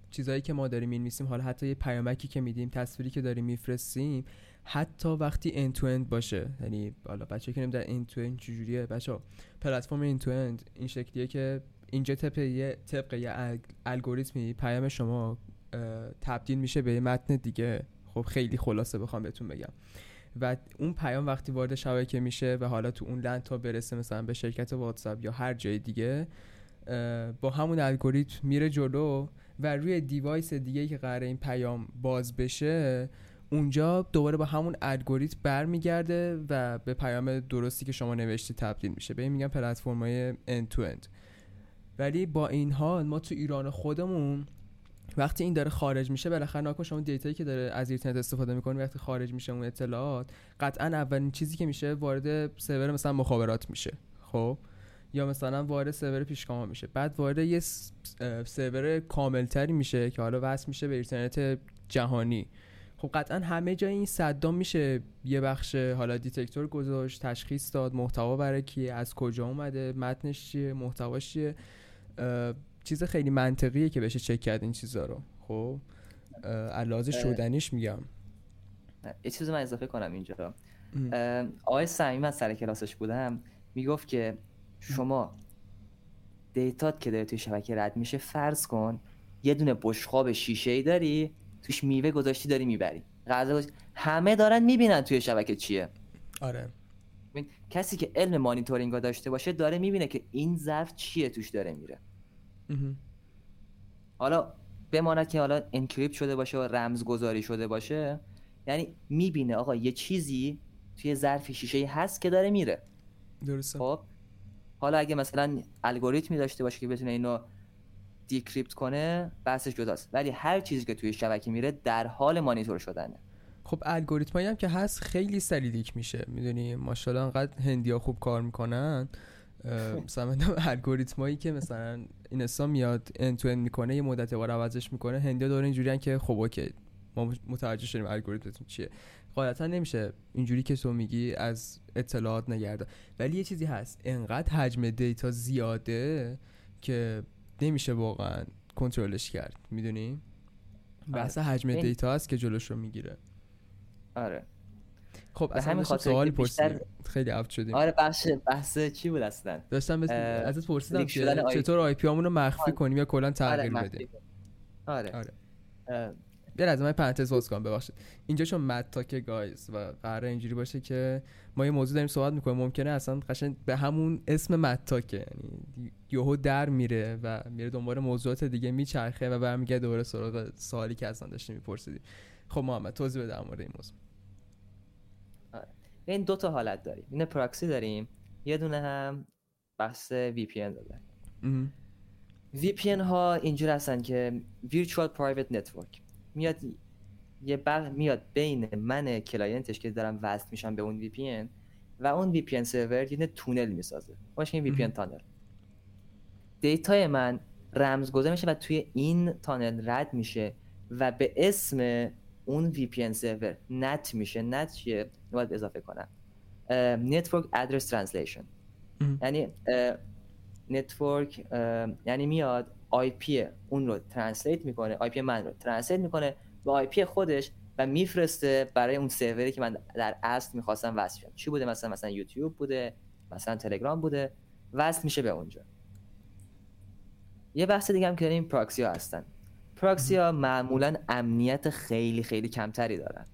چیزایی که ما داریم می‌نویسیم، حالا حتی یه پیامکی که میدیم، تصویری که داریم میفرستیم، حتی وقتی end to end باشه، یعنی حالا بچه‌ها که نمی‌دونن end to end چجوریه، بچه‌ها پلتفرم end to end این شکلیه که اینجا طبق یه طبق یه الگوریتمی پیام شما تبدیل میشه به متن دیگه. خب خیلی خلاصه بخوام بهتون بگم و اون پیام وقتی وارد شبکه میشه و حالا تو اون لند تا برسه مثلا به شرکت واتساپ یا هر جای دیگه، با همون الگوریتم میره جلو و روی دیوایس دیگه که قراره این پیام باز بشه اونجا دوباره با همون الگوریتم برمیگرده و به پیام درستی که شما نوشتی تبدیل میشه. به این میگن پلتفرم‌های end to end. ولی با این حال ما تو ایران خودمون وقتی این داره خارج میشه، بالاخره ناکن شما دیتایی که داره از اینترنت استفاده میکنه وقتی خارج میشه اون اطلاعات، قطعا اولین چیزی که میشه وارد سرور مثلا مخابرات میشه. خب یا مثلا وارد سرور پیشگامان میشه، بعد وارد یه سرور کاملتری میشه که حالا وصل میشه به اینترنت جهانی. خب قطعا همه جای این صدام میشه یه بخش حالا دیتکتور گذاشت، تشخیص داد محتوا برای کیه، از کجا اومده، متنش چیه، محتواش چیه. چیز خیلی منطقیه که بشه چک کرد این چیزا رو. خب علاوه بر شدنیش میگم یه چیزی من اضافه کنم اینجا. آقای صمیم من سر کلاسش بودم میگفت که شما دیتات که داره توی شبکه رد میشه، فرض کن یه دونه بشقاب شیشه‌ای داری توش میوه گذاشتی داری میبری، غذا همه دارن میبینن توی شبکه چیه. آره، کسی که علم مانیتورینگ داشته باشه داره میبینه که این ظرف چیه توش داره میره. حالا بماند که حالا انکریپت شده باشه و رمزگذاری شده باشه، یعنی میبینه آقا یه چیزی توی ظرف شیشه‌ای هست که داره میره. درسته. خب حالا اگه مثلا الگوریتمی داشته باشه که بتونه اینو دیکریپت کنه بحثش جداست، ولی هر چیزی که توی شبکه میره در حال مانیتور شدنه. خب الگوریتمایی هم که هست خیلی سریع لیک میشه، میدونی ماشاءالله انقدر هندی‌ها خوب کار میکنن. مثلا من الگوریتمایی که مثلا اینستا میاد اند تو اند میکنه یه مدت بار عوضش میکنه، هندی‌ها دور اینجوریان که خب اوکی ما متوجه شدیم الگوریتمتون چیه. غالبا نمیشه اینجوری که تو میگی از اطلاعات نگرد، ولی یه چیزی هست انقدر حجم دیتا زیاده که نمیشه واقعا کنترلش کرد، میدونی بحث حجم این... دیتا هست که جلوش رو میگیره. آره خب اصلا همین سوال پرسیدم بیشتر... خیلی عفت شدیم. آره بحث بحث چی بود اصلا؟ داشتم بس... اه... ازت پرسیدم که آی... چطور آی پی هامون رو مخفی آره. کنیم یا کلا تغییر آره بدیم. آره آره اه... بیا از من پرانتز باز کنم، ببخشید اینجا چون مد تاک گایز و قراره اینجوری باشه که ما یه موضوع داریم صحبت میکنیم، ممکنه اصلا قشنگ به همون اسم مد تاک یعنی یهو در میره و میره دنبال موضوعات دیگه میچرخه و برمیگرده دوباره سراغ سوالی که اصلا داشتیم میپرسیدیم. خب محمد توضیح بده در مورد این موضوع. این دو تا حالت داریم، یه پراکسی داریم، یه دونه هم بحث وی پی ان داریم. وی پی ان ها اینجوری هستن که ویرچوال پرایوت نتورک، میاد یه بغ میاد بین من کلاینتش که دارم وصل میشم به اون وی پی ان و اون وی پی ان سرور یه تونل میسازه، باشه این وی پی ان تانل. دیتای من رمزگذاری میشه و توی این تانل رد میشه و به اسم اون وی پی ان سرور نت میشه. نت چیه؟ باید اضافه کنم نتورک ادرس ترنسلیشن، یعنی نتورک یعنی میاد آی پی اون رو ترنسلیت میکنه، آی پی من رو ترنسلیت میکنه با آی پی خودش و میفرسته برای اون سروری که من در اصل میخواستم وصل شم. چی بوده؟ مثلا مثلا یوتیوب بوده، مثلا تلگرام بوده، وصل میشه به اونجا. یه بحث دیگه هم که داریم پراکسی ها هستن. پراکسی ها معمولا امنیت خیلی خیلی کمتری دارن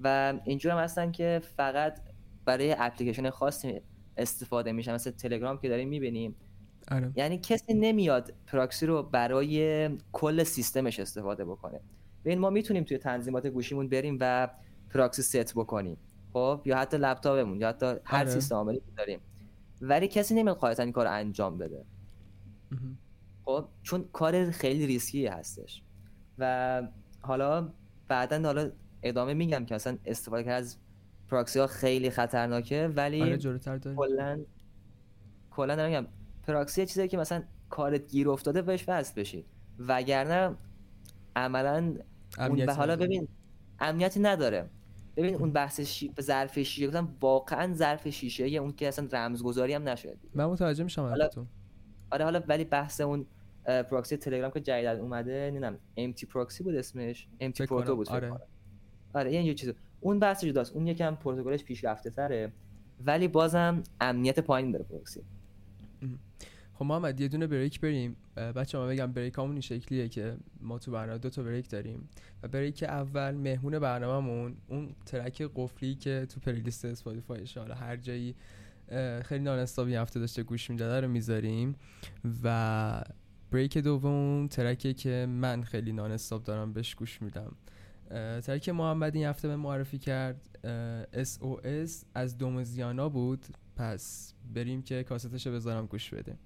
و اینجور هم هستن که فقط برای اپلیکیشن خاصی استفاده میشن، مثلا تلگرام که داریم میبینیم. آره. یعنی کسی نمیاد پراکسی رو برای کل سیستمش استفاده بکنه. ببین ما میتونیم توی تنظیمات گوشیمون بریم و پراکسی ست بکنیم، خب یا حتی لپتاپمون یا حتی هر آره. سیستم عاملی که داریم، ولی کسی نمیاد قاطعاً این کار رو انجام بده. خب چون کار خیلی ریسکی هستش و حالا بعداً حالا ادامه میگم که مثلا استفاده کردن از پراکسی ها خیلی خطرناکه، ولی آره جلوتر داریم. کلاً کلاً نمیگم پراکسی چیزی که مثلا کارت گیر افتاده بهش وصل بشی، وگرنه عملاً اون به حالا ببین امنیتی نداره. ببین اون بحث شی... ظرف شیشه گفتم، واقعاً ظرف شیشه اون که اصلا رمزگذاری هم نشده. من متوجه میشم البته. آره حالا ولی بحث اون پراکسی تلگرام که جدیداً اومده، نمیدونم ام تی پراکسی بود اسمش، ام تی پروتو بود. آره آره این یه چیزه، اون بحث جداست، اون یکم پروتکلش پیشرفته‌تره ولی بازم امنیت پایین داره پراکسی. خب محمد یه دونه بریک بریم. بچه ما بگم بریک همون این شکلیه که ما تو برنامه دو تا بریک داریم و بریک اول مهمون برنامه‌مون اون ترک قفلی که تو پلیلیست اسپاتیفایش حالا هر جایی خیلی نان استاپ این هفته داشته گوش میداده رو میذاریم و بریک دوم ترکی که من خیلی نان استاپ دارم بهش گوش میدم، ترک محمد این هفته به معرفی کرد اس او اس از دوموزیانا بود. پس بریم که کاستشو بذارم گوش بده.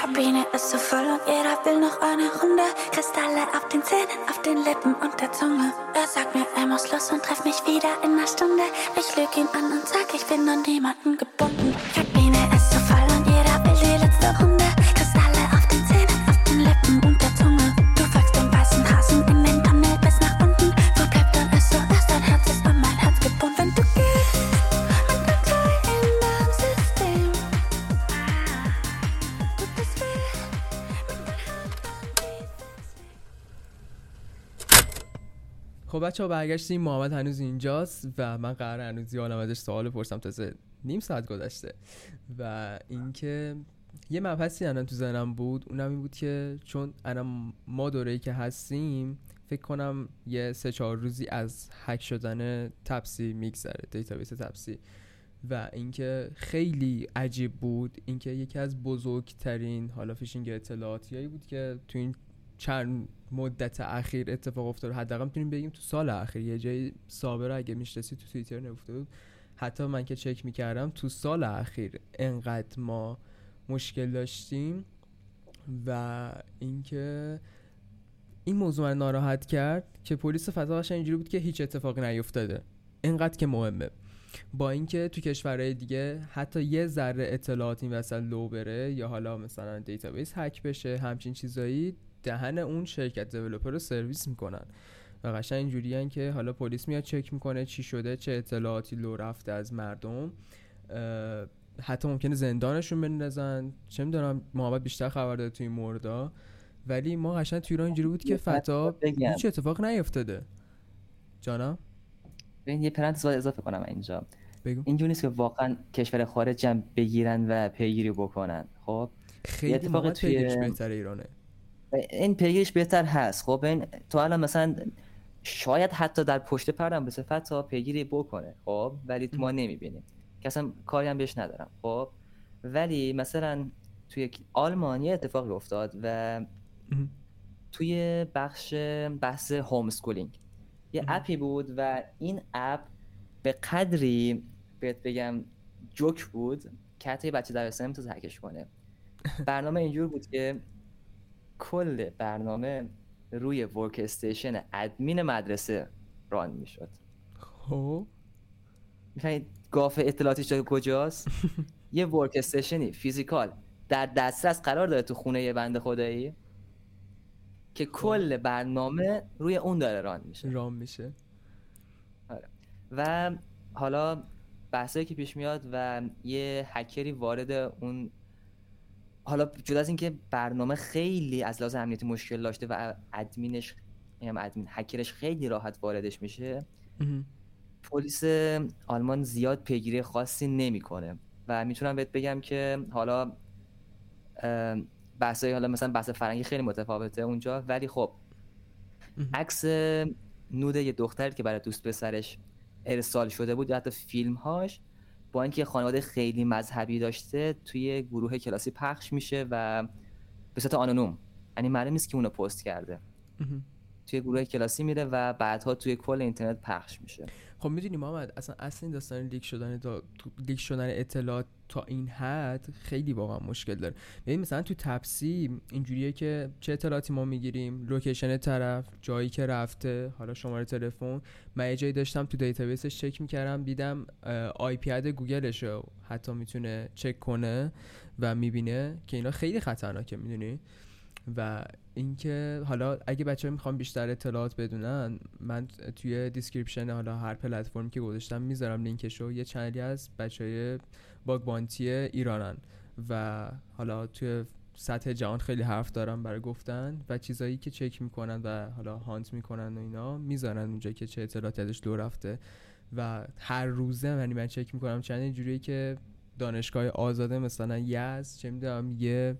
Kabine ist so voll und jeder will noch eine Runde. Kristalle auf den Zähnen, auf den Lippen und der Zunge. Er sagt mir, er muss los und treff mich wieder in einer Stunde. Ich lüg ihn an und sag, ich bin an niemanden gebunden. Kabine ist so voll und jeder will die letzte Runde. Kristalle auf den Zähnen, auf den Lippen und der Zunge. Du folgst dem weißen Hasen in den Tunnel bis nach unten. Wo bleibt dann es so erst? Dein Herz ist an mein Herz gebunden. Wenn du gehst. خب بچه‌ها برگشتیم، محمد هنوز اینجاست و من قراره هنوز زیادم ازش سوال بپرسم، تازه نیم ساعت گذشته. و اینکه یه مبحثی الان تو ذهنم بود، اونم این بود که چون الان ما دوره‌ای که هستیم فکر کنم یه سه چهار روزی از هک شدن تپسی میگذره، دیتابیس تپسی، و اینکه خیلی عجیب بود اینکه یکی از بزرگترین حالا فیشینگ اطلاعاتیایی بود که تو این چند مدت اخیر اتفاق افتاد. حداقل میتونیم بگیم تو سال اخیر یه جای سابر اگه میشناسی تو توییتر نیفتاده بود، حتی من که چک میکردم تو سال اخیر انقدر ما مشکل داشتیم. و اینکه این موضوع رو ناراحت کرد که پلیس فضا قشنگ اینجوری بود که هیچ اتفاقی نیفتاده، اینقدر که مهمه، با اینکه تو کشورهای دیگه حتی یه ذره اطلاعات این وسط لو بره یا حالا مثلا دیتابیس هک بشه، همچین چیزایی دهن اون شرکت دیولپر رو سرویس میکنن و قشنگ اینجوریه که حالا پلیس میاد چک میکنه چی شده، چه اطلاعاتی لو رفته از مردم، حتی ممکنه زندانشون بندازن، چه میدونم. محمد بیشتر خبر داره تو این موردا، ولی ما قشنگ تو ایران اینجوری بود که فتا هیچ اتفاق نیفتاده. جانم ببین یه پرانتز اضافه کنم اینجا، اینجوری نیست که واقعا کشور خارج هم بگیرن و پیگیری بکنن. خب خیلی اتفاق توی پیگیریش بهتره ایرانه، این پیگیریش بهتر هست. خب این تو الان مثلا شاید حتی در پشت پردم به صفت تا پیگیری بکنه، خب ولی تو ما نمیبینیم که اصلا کاری هم بهش ندارم. خب ولی مثلا توی آلمان یه اتفاقی افتاد و توی بخش بحث هومسکولینگ یه اپی بود و این اپ به قدری بهت بگم جوک بود که حتی بچه درسته نمیتوز هکش کنه. برنامه اینجور بود که کل برنامه روی ورک استیشن ادمین مدرسه ران میشد. خب میفهمید گاف اطلاعاتیش جای کجاست؟ یه ورک استیشنی فیزیکال در دسترس قرار داره تو خونه یه بنده خدایی که کل برنامه روی اون داره ران میشه ران میشه آره. و حالا بحثایی که پیش میاد و یه هکری وارد اون، حالا جدا از اینکه برنامه خیلی از لحاظ امنیتی مشکل داشته و ادمینش هم ادمین هکرش خیلی راحت واردش میشه، پلیس آلمان زیاد پیگیری خاصی نمیکنه و میتونم بهت بگم که حالا بحثایی حالا مثلا بحث فرنگی خیلی متفاوته اونجا، ولی خب عکس نود یه دختری که برای دوست پسرش ارسال شده بود یا حتی فیلمهاش با اینکه خانواده خیلی مذهبی داشته توی گروه کلاسی پخش میشه و به صورت آنونیم، یعنی معلوم نیست که اونو پست کرده، توی گروه کلاسی میره و بعدها توی کل اینترنت پخش میشه. خب میدونی محمد اصلا اصلا این داستان لیک شدن دا... لیک شدن اطلاعات تا این حد خیلی واقعا مشکل داره. ببین مثلا تو تپسی اینجوریه که چه اطلاعاتی ما میگیریم، لوکیشن طرف، جایی که رفته، حالا شماره تلفن. من یه جایی داشتم تو دیتابیسش چک میکردم، دیدم آی پی اد گوگلشو حتی میتونه چک کنه و میبینه که اینا خیلی خطرناکه، میدونی. و اینکه حالا اگه بچه‌ها میخوان بیشتر اطلاعات بدونن، من توی دیسکریپشن حالا هر پلتفرمی که گذاشتم میذارم لینکشو. یه چنلی از بچه‌های باگ بانتی ایرانن و حالا توی سطح جهان خیلی حرف دارن برای گفتن و چیزایی که چک میکنن و حالا هانت میکنن و اینا میذارن اونجا که چه اطلاعاتی ازش دور رفته. و هر روزه یعنی من چک میکنم چند اینجوریه که دانشگاه آزاده مثلا یزد، چه میدونم یه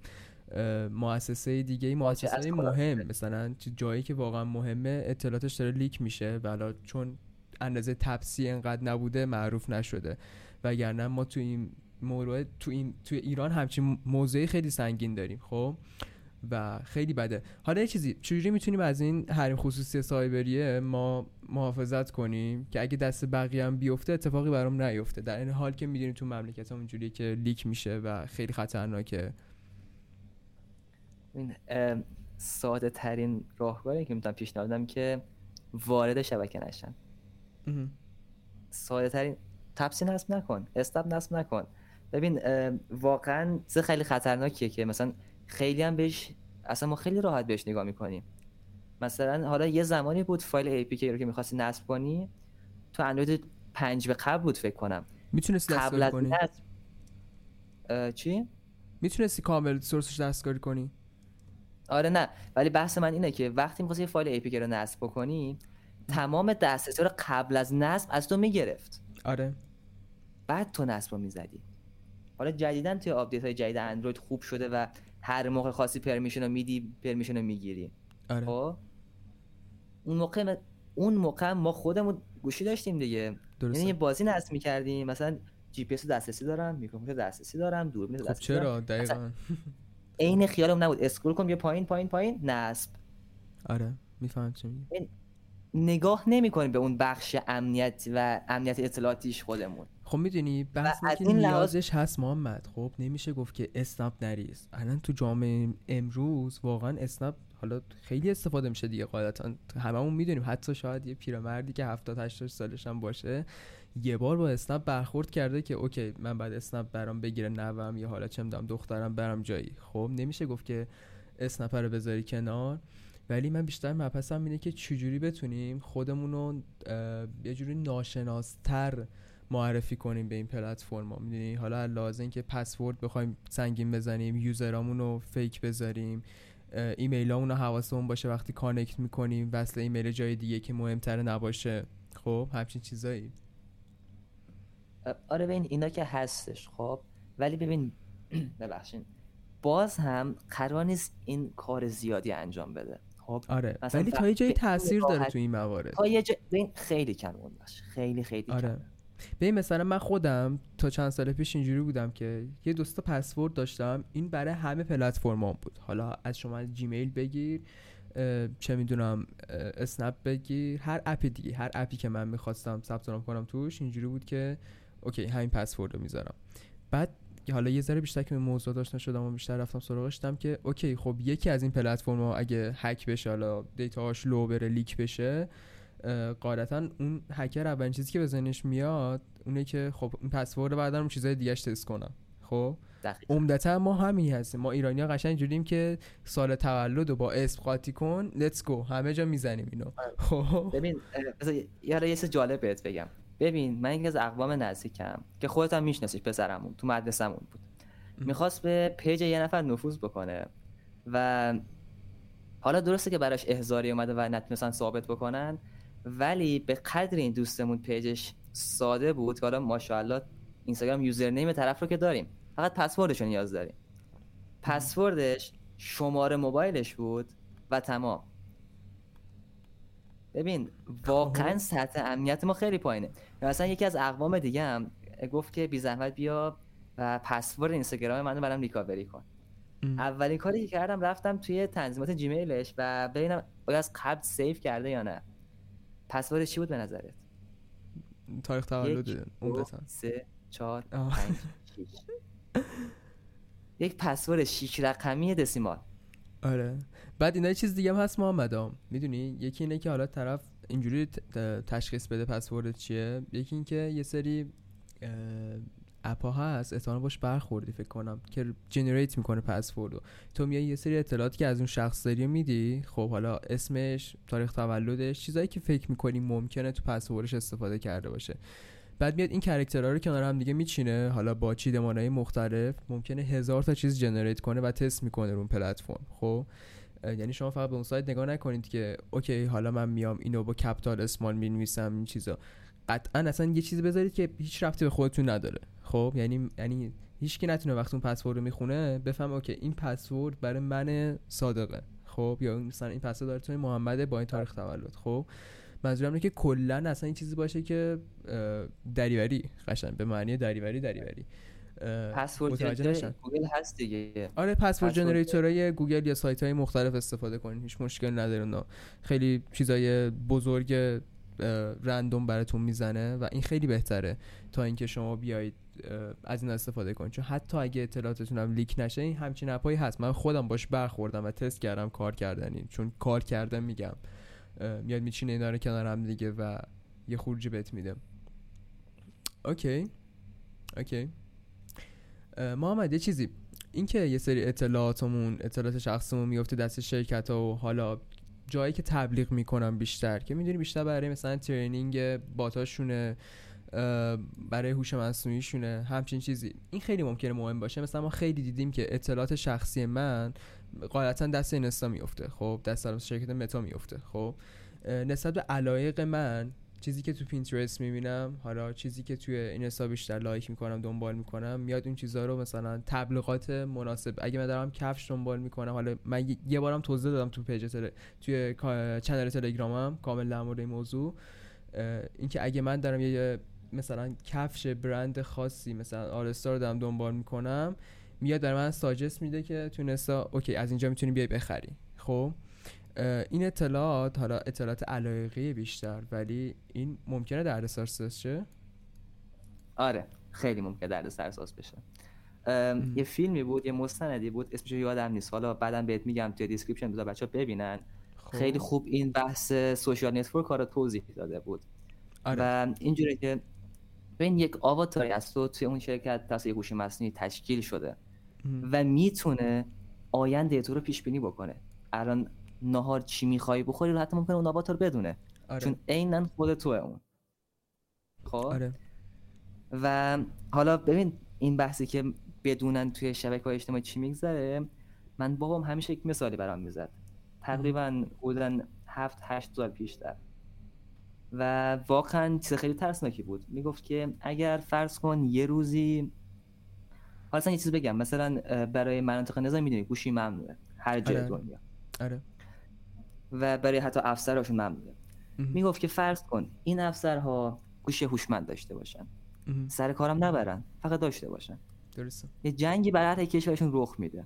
مؤسسه دیگه، مؤسسه مهم مثلا جایی که واقعا مهمه اطلاعاتش داره لیک میشه، ولی چون اندازه تپسی انقدر نبوده معروف نشده، وگرنه ما تو این مورد تو این تو ایران همچین موضوعی خیلی سنگین داریم. خب و خیلی بده. حالا یه چیزی، چجوری میتونیم از این حریم خصوصی سایبریه ما محافظت کنیم که اگه دست بقیه هم بیفته اتفاقی برام نیفته، در این حال که میدونیم تو مملکت همون جوریه که لیک میشه و خیلی خطرناکه؟ این ساده ترین راهکاری که میتونم پیشنهاد بدم که وارد شبکه نشن. ساده ترین تپسی نصب نکن، استپ نصب نکن. ببین واقعا چیز خیلی خطرناکیه که مثلا خیلی هم بهش اصلا ما خیلی راحت بهش نگاه میکنیم. مثلا حالا یه زمانی بود فایل ای پی کی رو که میخواستی نصب کنی تو اندروید پنج به قبل بود فکر کنم، میتونستی نصب کنی نصب... چی میتونستی کامل سورسش دستکاری کنی. آره نه، ولی بحث من اینه که وقتی می‌خوای یه فایل ای پی کی رو نصب کنی تمام دسترسی رو قبل از نصب از تو میگرفت. آره. بعد تو نصب رو میزدی. حالا جدیدن توی آپدیت های جدید اندروید خوب شده و هر موقع خاصی پرمیشن رو میدی، پرمیشن رو میگیری. آره. آه. اون موقع اون موقع ما خودمون گوشی داشتیم دیگه. درسته. یعنی یه بازی نصب میکردیم، مثلا جی پی اس دسترسی دارم، میکروفون دسترسی دارم، دوربین دسترسی دارم. خب چرا دقیقاً عین خیالم نبود اسکرول کنم یه پایین پایین پایین نصب. آره میفهمم چی میگی. نگاه نمی‌کنیم به اون بخش امنیت و امنیت اطلاعاتیش خودمون. خب میدونی بحث که نیازش هست محمد، خب نمیشه گفت که اسنپ نریز. الان تو جامعه امروز واقعا اسنپ حالا خیلی استفاده میشه دیگه، غالبا هممون میدونیم، حتی شاید یه پیرمردی که هفتاد هشتاد سالش هم باشه یه بار با اسنپ برخورد کرده که اوکی من بعد اسنپ برام بگیره نوام یا حالا چه میدونم دخترم برام جایی. خب نمیشه گفت که اسنپ رو بذاری کنار، ولی من بیشتر مبحثم اینه که چجوری بتونیم خودمون رو یه جوری ناشناستر معرفی کنیم به این پلتفرما. میدونی حالا لازم اینکه پسورد بخوایم سنگین بزنیم، یوزرامون رو فیک بذاریم، ایمیلامون رو حواسمون باشه وقتی کانکت میکنیم وصل ایمیل جای دیگه که مهمتر نباشه. خب همچین چیزایی. آره ببین اینا که هستش، خب ولی ببین ببخشید باز هم قرار نیست این کار زیادی انجام بده. خب آره ولی تا یه جایی تاثیر داره تو این موارد. تا یه جای ببین خیلی کم اون باشه، خیلی خیلی آره. کم. ببین مثلا من خودم تا چند سال پیش اینجوری بودم که یه دوستا پسورد داشتم، این برای همه پلتفرمام بود، حالا از شما از جیمیل بگیر چه میدونم اسنپ بگیر هر اپ دیگه، هر اپی که من میخواستم ثبت نام کنم توش اینجوری بود که اوکی همین پسورد رو میذارم. بعد حالا یه ذره بیشتر که به موضوع داشتن شدم و بیشتر رفتم سراغش دیدم که اوکی خب یکی از این پلتفرم‌ها اگه هک بشه، حالا دیتاهاش لو بره لیک بشه، قاعدتاً اون هکر اولین چیزی که به ذهنش میاد اونه که خب این پسورد بعداً چیزای دیگه‌اش تست کنم. خب عمدتاً ما همین هستیم، ما ایرانی‌ها قشنگ جوریم که سال تولدو با اسم قاطی کن لتس گو همه جا میزنیم اینو. خب ببین مثلا یه چیز جالب بهت بگم. ببین من یکی از اقوام نزدیکم که خودت هم میشناسیش، پسرمون تو مدرسه‌مون بود، میخواست به پیج یه نفر نفوذ بکنه و حالا درسته که براش احضاری اومده و نتونستن ثابت بکنن، ولی به قدر این دوستمون پیجش ساده بود که حالا ماشاءالله اینستاگرام یوزرنیم طرف رو که داریم، فقط پسوردش رو نیاز داریم. پسوردش شماره موبایلش بود و تمام. ببین واقعا سطح امنیت ما خیلی پایینه. مثلا یکی از اقوام دیگه هم گفت که بی زحمت بیا و پسورد اینستاگرام منو برام ریکاوری کن. ام. اولین کاری که کردم رفتم توی تنظیمات جیمیلش و ببینم آیا از قبل سیو کرده یا نه. پسورد چی بود به نظرت؟ تاریخ تولد عمدتاً سه چهار پنج شش. یک پسورد شش رقمی دسیمال. آره. بعد اینا یه چیز دیگه هم هست محمدام، میدونی یکی اینه که حالا طرف اینجوری تشخیص بده پسورد چیه، یکی این که یه سری اپا هست احتمالاً باش برخوردی فکر کنم که جنریت میکنه پسوردو، تو میای یه سری اطلاعاتی که از اون شخص داری میدی، خب حالا اسمش، تاریخ تولدش، چیزایی که فکر میکنی ممکنه تو پسوردش استفاده کرده باشه. بعد میاد این کاراکترها رو کنار هم دیگه میچینه، حالا با چیدمانای مختلف ممکنه هزار تا چیز جنریت کنه و تست میکنه اون پلتفرم. خب یعنی شما فقط به اون سایت نگاه نکنید که اوکی حالا من میام اینو با کپیتال اسمال مینویسم این چیزا، قطعا اصلا یه چیز بذارید که هیچ ربطی به خودتون نداره. خب یعنی یعنی هیچکی نتونه وقتی اون پسورد رو میخونه بفهم اوکی این پسورد برای من صادقه، خب یا مثلا این پسورد داره تو محمد با این تاریخ تولد. خب منظورم اینه که کلا اصلا این چیزی باشه که دریوری، قشنگ به معنی دریوری دریوری پسورد جنریتور گوگل هست دیگه. آره پسورد جنریتورای گوگل یا سایت‌های مختلف استفاده کنین، هیچ مشکل نداره، نه خیلی چیزای بزرگ رندوم براتون میزنه و این خیلی بهتره تا اینکه شما بیایید از این استفاده کنین، چون حتی اگه اطلاعاتتون هم لیک نشه این همچین اپایی هست، من خودم باش برخوردم و تست کردم کار کردنین، چون کار کردن میگم میاد میچینه اینا رو کنار هم دیگه و یه خروجی بهت میده. اوکی اوکی محمد یه چیزی، این که یه سری اطلاعاتمون، اطلاعات شخصمون میفته دست شرکت ها و حالا جایی که تبلیغ میکنم بیشتر که میدونی بیشتر برای مثلا ترینینگ باتاشونه، برای هوش مصنوعیشونه، همچین چیزی، این خیلی ممکنه مهم باشه. مثلا ما خیلی دیدیم که اطلاعات شخصی من غالبا دست اینستا میفته، خب دست شرکت متا میفته، خب نسبت به علایق من، چیزی که تو پینترست میبینم، حالا چیزی که توی این حساب بیشتر لایک میکنم، دنبال میکنم، میاد اون چیزها رو مثلا تبلیغات مناسب، اگه من دارم کفش دنبال میکنم، حالا من یه بارم توضیح دادم تو پیج تل... توی چنل تلگرامم کامل در مورد این موضوع، اینکه اگه من دارم یه مثلا کفش برند خاصی مثلا آرستار دارم دنبال میکنم، میاد برای من ساجست میده که تو نسا اوکی از اینجا میتونی بیای بخری. خب این اطلاعات، حالا اطلاعات علایقی بیشتر، ولی این ممکنه دردسر ساز شه. آره خیلی ممکنه دردسر ساز بشه. یه فیلمی بود، یه مستندی بود، اسمش یادم نیست، حالا بعدم بهت میگم توی دیسکریپشن بذار بچه‌ها ببینن. خوب. خیلی خوب این بحث سوشال نتورک ها رو توضیح داده بود. آره. و اینجوری که ببین یک آواتاری از تو توی اون شرکت توسط یک هوش مصنوعی تشکیل شده ام. و میتونه آینده تو رو پیش بینی بکنه. الان نهار چی میخوای بخوری رو حتی ممکنه اون آواتار بدونه. آره. چون عیناً خود توه اون. خب آره. و حالا ببین این بحثی که بدونن توی شبکه‌های اجتماعی چی میگذره، من بابام همیشه یک مثالی برام میزد، تقریباً حدوداً هفت هشت سال پیشتر، و واقعاً چیز خیلی ترسناکی بود. میگفت که اگر فرض کن یه روزی، حالا یه چیز بگم، مثلا برای مناطق نظامی میدونی گوشی ممنوعه هر جای دنیا. آره. و برای حتی افسرهاشون ممنوعه. میگفت که فرض کن این افسرها گوشی هوشمند داشته باشن، امه. سر کارم نبرن، فقط داشته باشن. درسته. یه جنگی برای هر کشورشون رخ میده.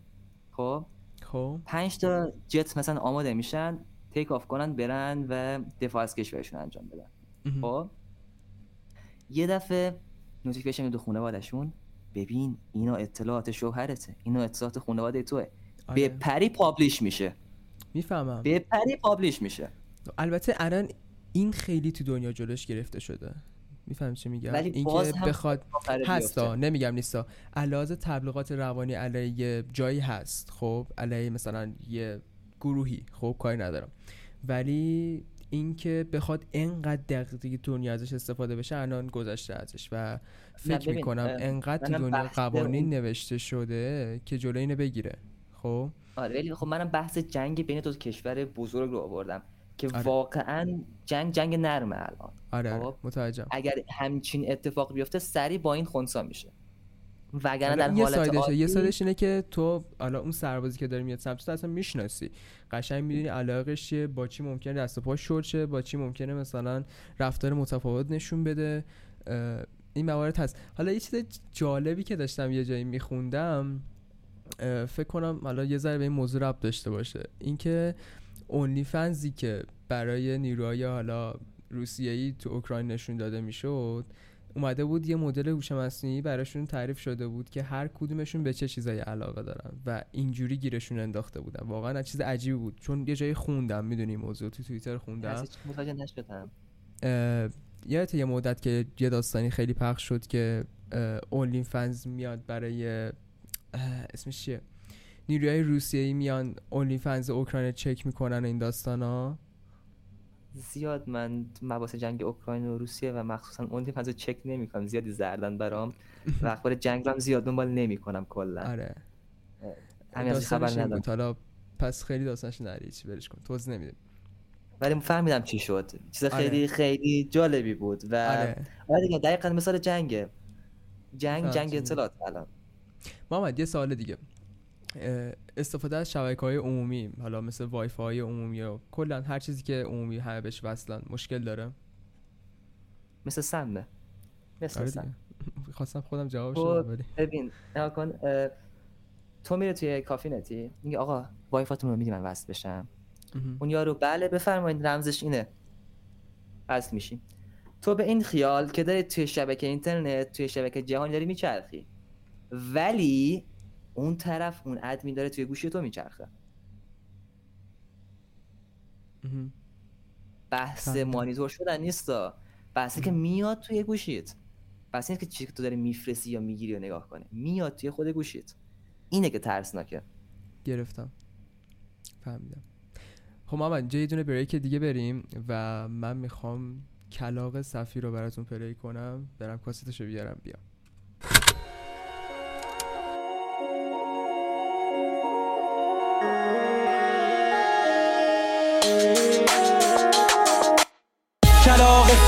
خب خب پنج تا جت مثلا آماده میشن تیک آف کنن برن و دفاع از کشورشون انجام بدن. خب یه دفعه نوتیفیکیشن میاد تو خانواده‌شون، ببین اینا اطلاعات شوهرته، اینا اطلاعات خانواده توئه. به پری پابلش میشه. میفهمم. به پری پابلش میشه. البته الان این خیلی تو دنیا جلوش گرفته شده. میفهمی چی میگم؟ اینکه بخواد هستا، نمیگم نیستا، علاوه بر تبلیغات روانی علیه جایی هست، خب علیه مثلا یه گروهی، خب کاری ندارم، ولی اینکه بخواد اینقدر دقیق دنیا ازش استفاده بشه الان گذشته ازش، و فکر میکنم انقدر تو دنیا قوانین نوشته شده که جلوی اینو بگیره. خب آره، ولی خب منم بحث جنگ بین دو کشور بزرگ رو آوردم که آره. واقعا جنگ جنگ نرمه الان. آره, آره. متوجهم. اگر همچین اتفاق بیفته سری با این خنثی میشه، وگرنه آره. در حالت عادی آدی... یه سایدش اینه که تو حالا اون سربازی که داره میاد سمت تو اصلا میشناسی، قشنگ میدونی علاقش چیه، با چی ممکنه دست و پا شورت شه، با چی ممکنه مثلا رفتار متفاوت نشون بده. این موارد هست. حالا یه چیز جالبی که داشتم یه جایی میخوندم، فکر کنم حالا یه ذره به این موضوع ربط داشته باشه، اینکه اونلی فنزی که برای نیروهای حالا روسیه‌ای تو اوکراین نشون داده میشد، اومده بود یه مدل هوش مصنوعی براشون تعریف شده بود که هر کدومشون به چه چیزایی علاقه دارن و اینجوری گیرشون انداخته بودن. واقعا چیز عجیبی بود، چون یه جایی خوندم، میدونی موضوع تو توییتر خوندم، متوجه نشدم. یادت یه مدت که یه داستانی خیلی پخش شد که اونلی فنز میاد برای اسمش چیه، نیروهای روسیه‌ای میان اونلی فنز اوکراین چک میکنن. این داستانا زیاد من مباحث جنگ اوکراین و روسیه و مخصوصا اونلی فنز رو چک نمیکنم، زیادی زردن برام و اخبار جنگ رو هم زیاد دنبال نمیکنم کلا. آره همین خبر ندارم. حالا پس خیلی داستانش نری، چی برش کن، توضیح نمیدم، ولی فهمیدم چی شد. چیز خیلی آره. خیلی جالبی بود و آره, آره دیگه دقیقاً مثال جنگه. جنگ جنگ اطلاعات. الان محمد یه سوال دیگه، استفاده از شبکه‌های عمومی، حالا مثل وای فای عمومی و کلا هر چیزی که عمومی همه بهش وصلن، مشکل داره؟ مثل سمه مثل آره سم خواستم خودم جوابش بدم. ببین نگاه کن، تو میره توی کافی نتی میگه آقا وای فاتون رو میدی من وصل بشم، اون یارو بله بفرمایید رمزش اینه، وصل میشی. تو به این خیال که داری توی شبکه اینترنت، توی شبکه جهانی داری میچرخی، ولی اون طرف اون ادمین داره توی گوشی تو میچرخه. بحث مانیتور شدن نیستا، بحثی که میاد توی گوشیت، بحثی نیست که چیزی که تو داری میفرسی یا میگیری و نگاه کنه، میاد توی خود گوشیت. اینه که ترسناکه. گرفتم، فهمیدم. خب محمد جای دونه بریک دیگه بریم و من میخوام کلاغ صفیر رو براتون پلی کنم، برم کاستشو بیارم بیام.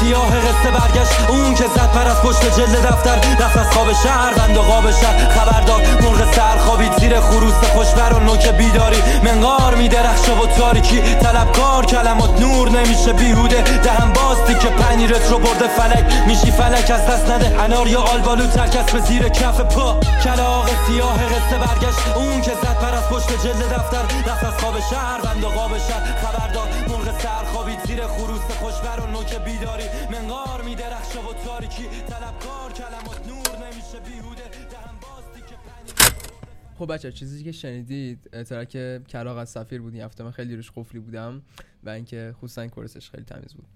سیاه قصه برگشت اون که زد پر از پشت جلد دفتر رفت از خواب شهروند و قاب شهر خبردار مرغ سر خوابید زیر خروس خوشبر و نوک بیداری منقار میدرخشه و تاریکی طلبکار کلمات نور نمیشه بیهوده دهن باستی که پنیرت رو برده فلک میشی فلک از دست نده انار یا آلبالو ترکس به زیر کف پا کلاغ سیاه قصه برگشت اون که زد پر از پشت جلد دفتر رفت از خواب شهروند و قاب شهر خبردار مرغ سر خوابید زیر خروس خوشبر و نوک بیداری منقار میدرخشه و تاریکی طلبکار کلمات نور نمیشه بیهوده دهن باستی که خب بچه چیزی که شنیدید ترک کلاغ-سفیر بود. این هفته من خیلی روش قفلی بودم و اینکه خصوصا کورسش خیلی تمیز بود.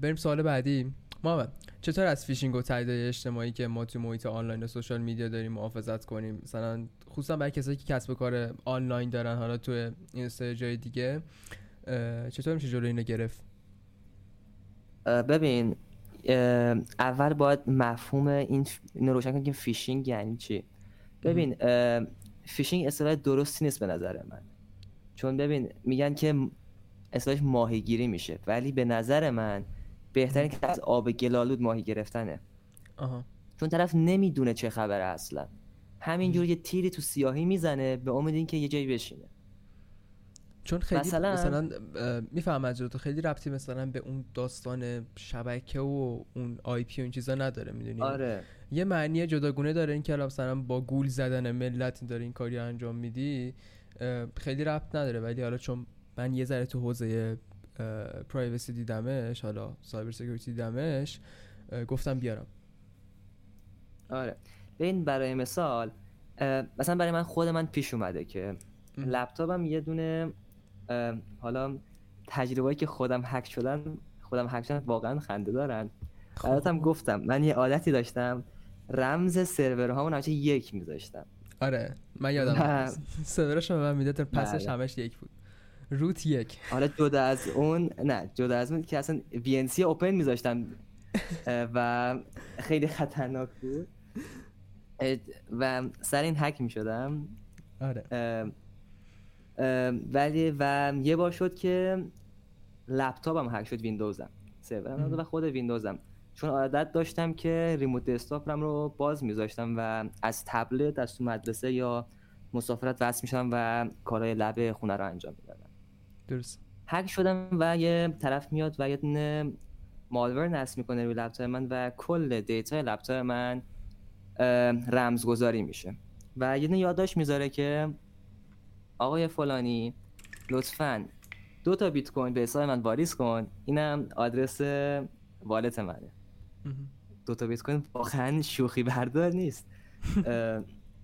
بریم سوال بعدی. محمد چطور از فیشینگ و تهدیدهای اجتماعی که ما توی محیط آنلاین و سوشال میدیا داریم محافظت کنیم؟ مثلا خصوصا برای کسایی که کسب و کار آنلاین دارن، حالا توی اینستا جای دیگه، چطور میشه جلوی اینو گرفت؟ ببین اول باید مفهوم این روشن کنیم که فیشینگ یعنی چی. ببین فیشینگ اصطلاح درستی نیست به نظر من، چون ببین میگن که اصطلاحش ماهیگیری میشه، ولی به نظر من بهتره که از آب گلالود ماهی گرفتنه. آها. چون طرف نمیدونه چه خبره اصلا، همینجور یه تیری تو سیاهی میزنه به امید اینکه یه جایی بشینه. چون خیلی مثلا, مثلا میفهمم تو خیلی ربطی مثلا به اون داستان شبکه و اون آی پی و این چیزا نداره، میدونی؟ آره. یه معنی جداگونه داره این که مثلا با گول زدن ملت داره این کاری انجام میدی، خیلی ربط نداره. ولی حالا چون من یه ذره تو حوزه پرایوسی دیدمش، حالا سایبر سکیوریتی دیدمش، گفتم بیارم. آره. ببین برای مثال مثلا برای من خود من پیش اومده که لپتاپم یه دونه، حالا تجربه‌ای که خودم هک شدن خودم هک شدن واقعا خنده دارن. براتم گفتم من یه عادتی داشتم، رمز سرورهامون همیشه یک میذاشتم. آره من یادم سرورش من میداد پسش همش یک بود، روت یک. حالا جدا از اون نه جدا از اون که اصلا بی ان سی اوپن میذاشتم و خیلی خطرناک بود و سر این هک میشدم. آره. اه ولی و یه بار شد که لپتاپم هک شد، ویندوزم سرورم و خود ویندوزم، چون عادت داشتم که ریموت دسکتاپم رو باز میذاشتم و از تبلت از تو مدرسه یا مسافرت وصل میشدم و کارهای لب خونه رو انجام میدادم. درست. هک شدم و یه طرف میاد و یه دونه مالور نصب میکنه روی لپتاپ من و کل دیتا لپتاپ من رمزگذاری میشه و یه دونه یادداشت میذاره که آقای فلانی لطفاً دو تا بیت کوین به حساب من واریز کن، اینم آدرس والت منه. دو تا بیت کوین واقعاً شوخی بردار نیست.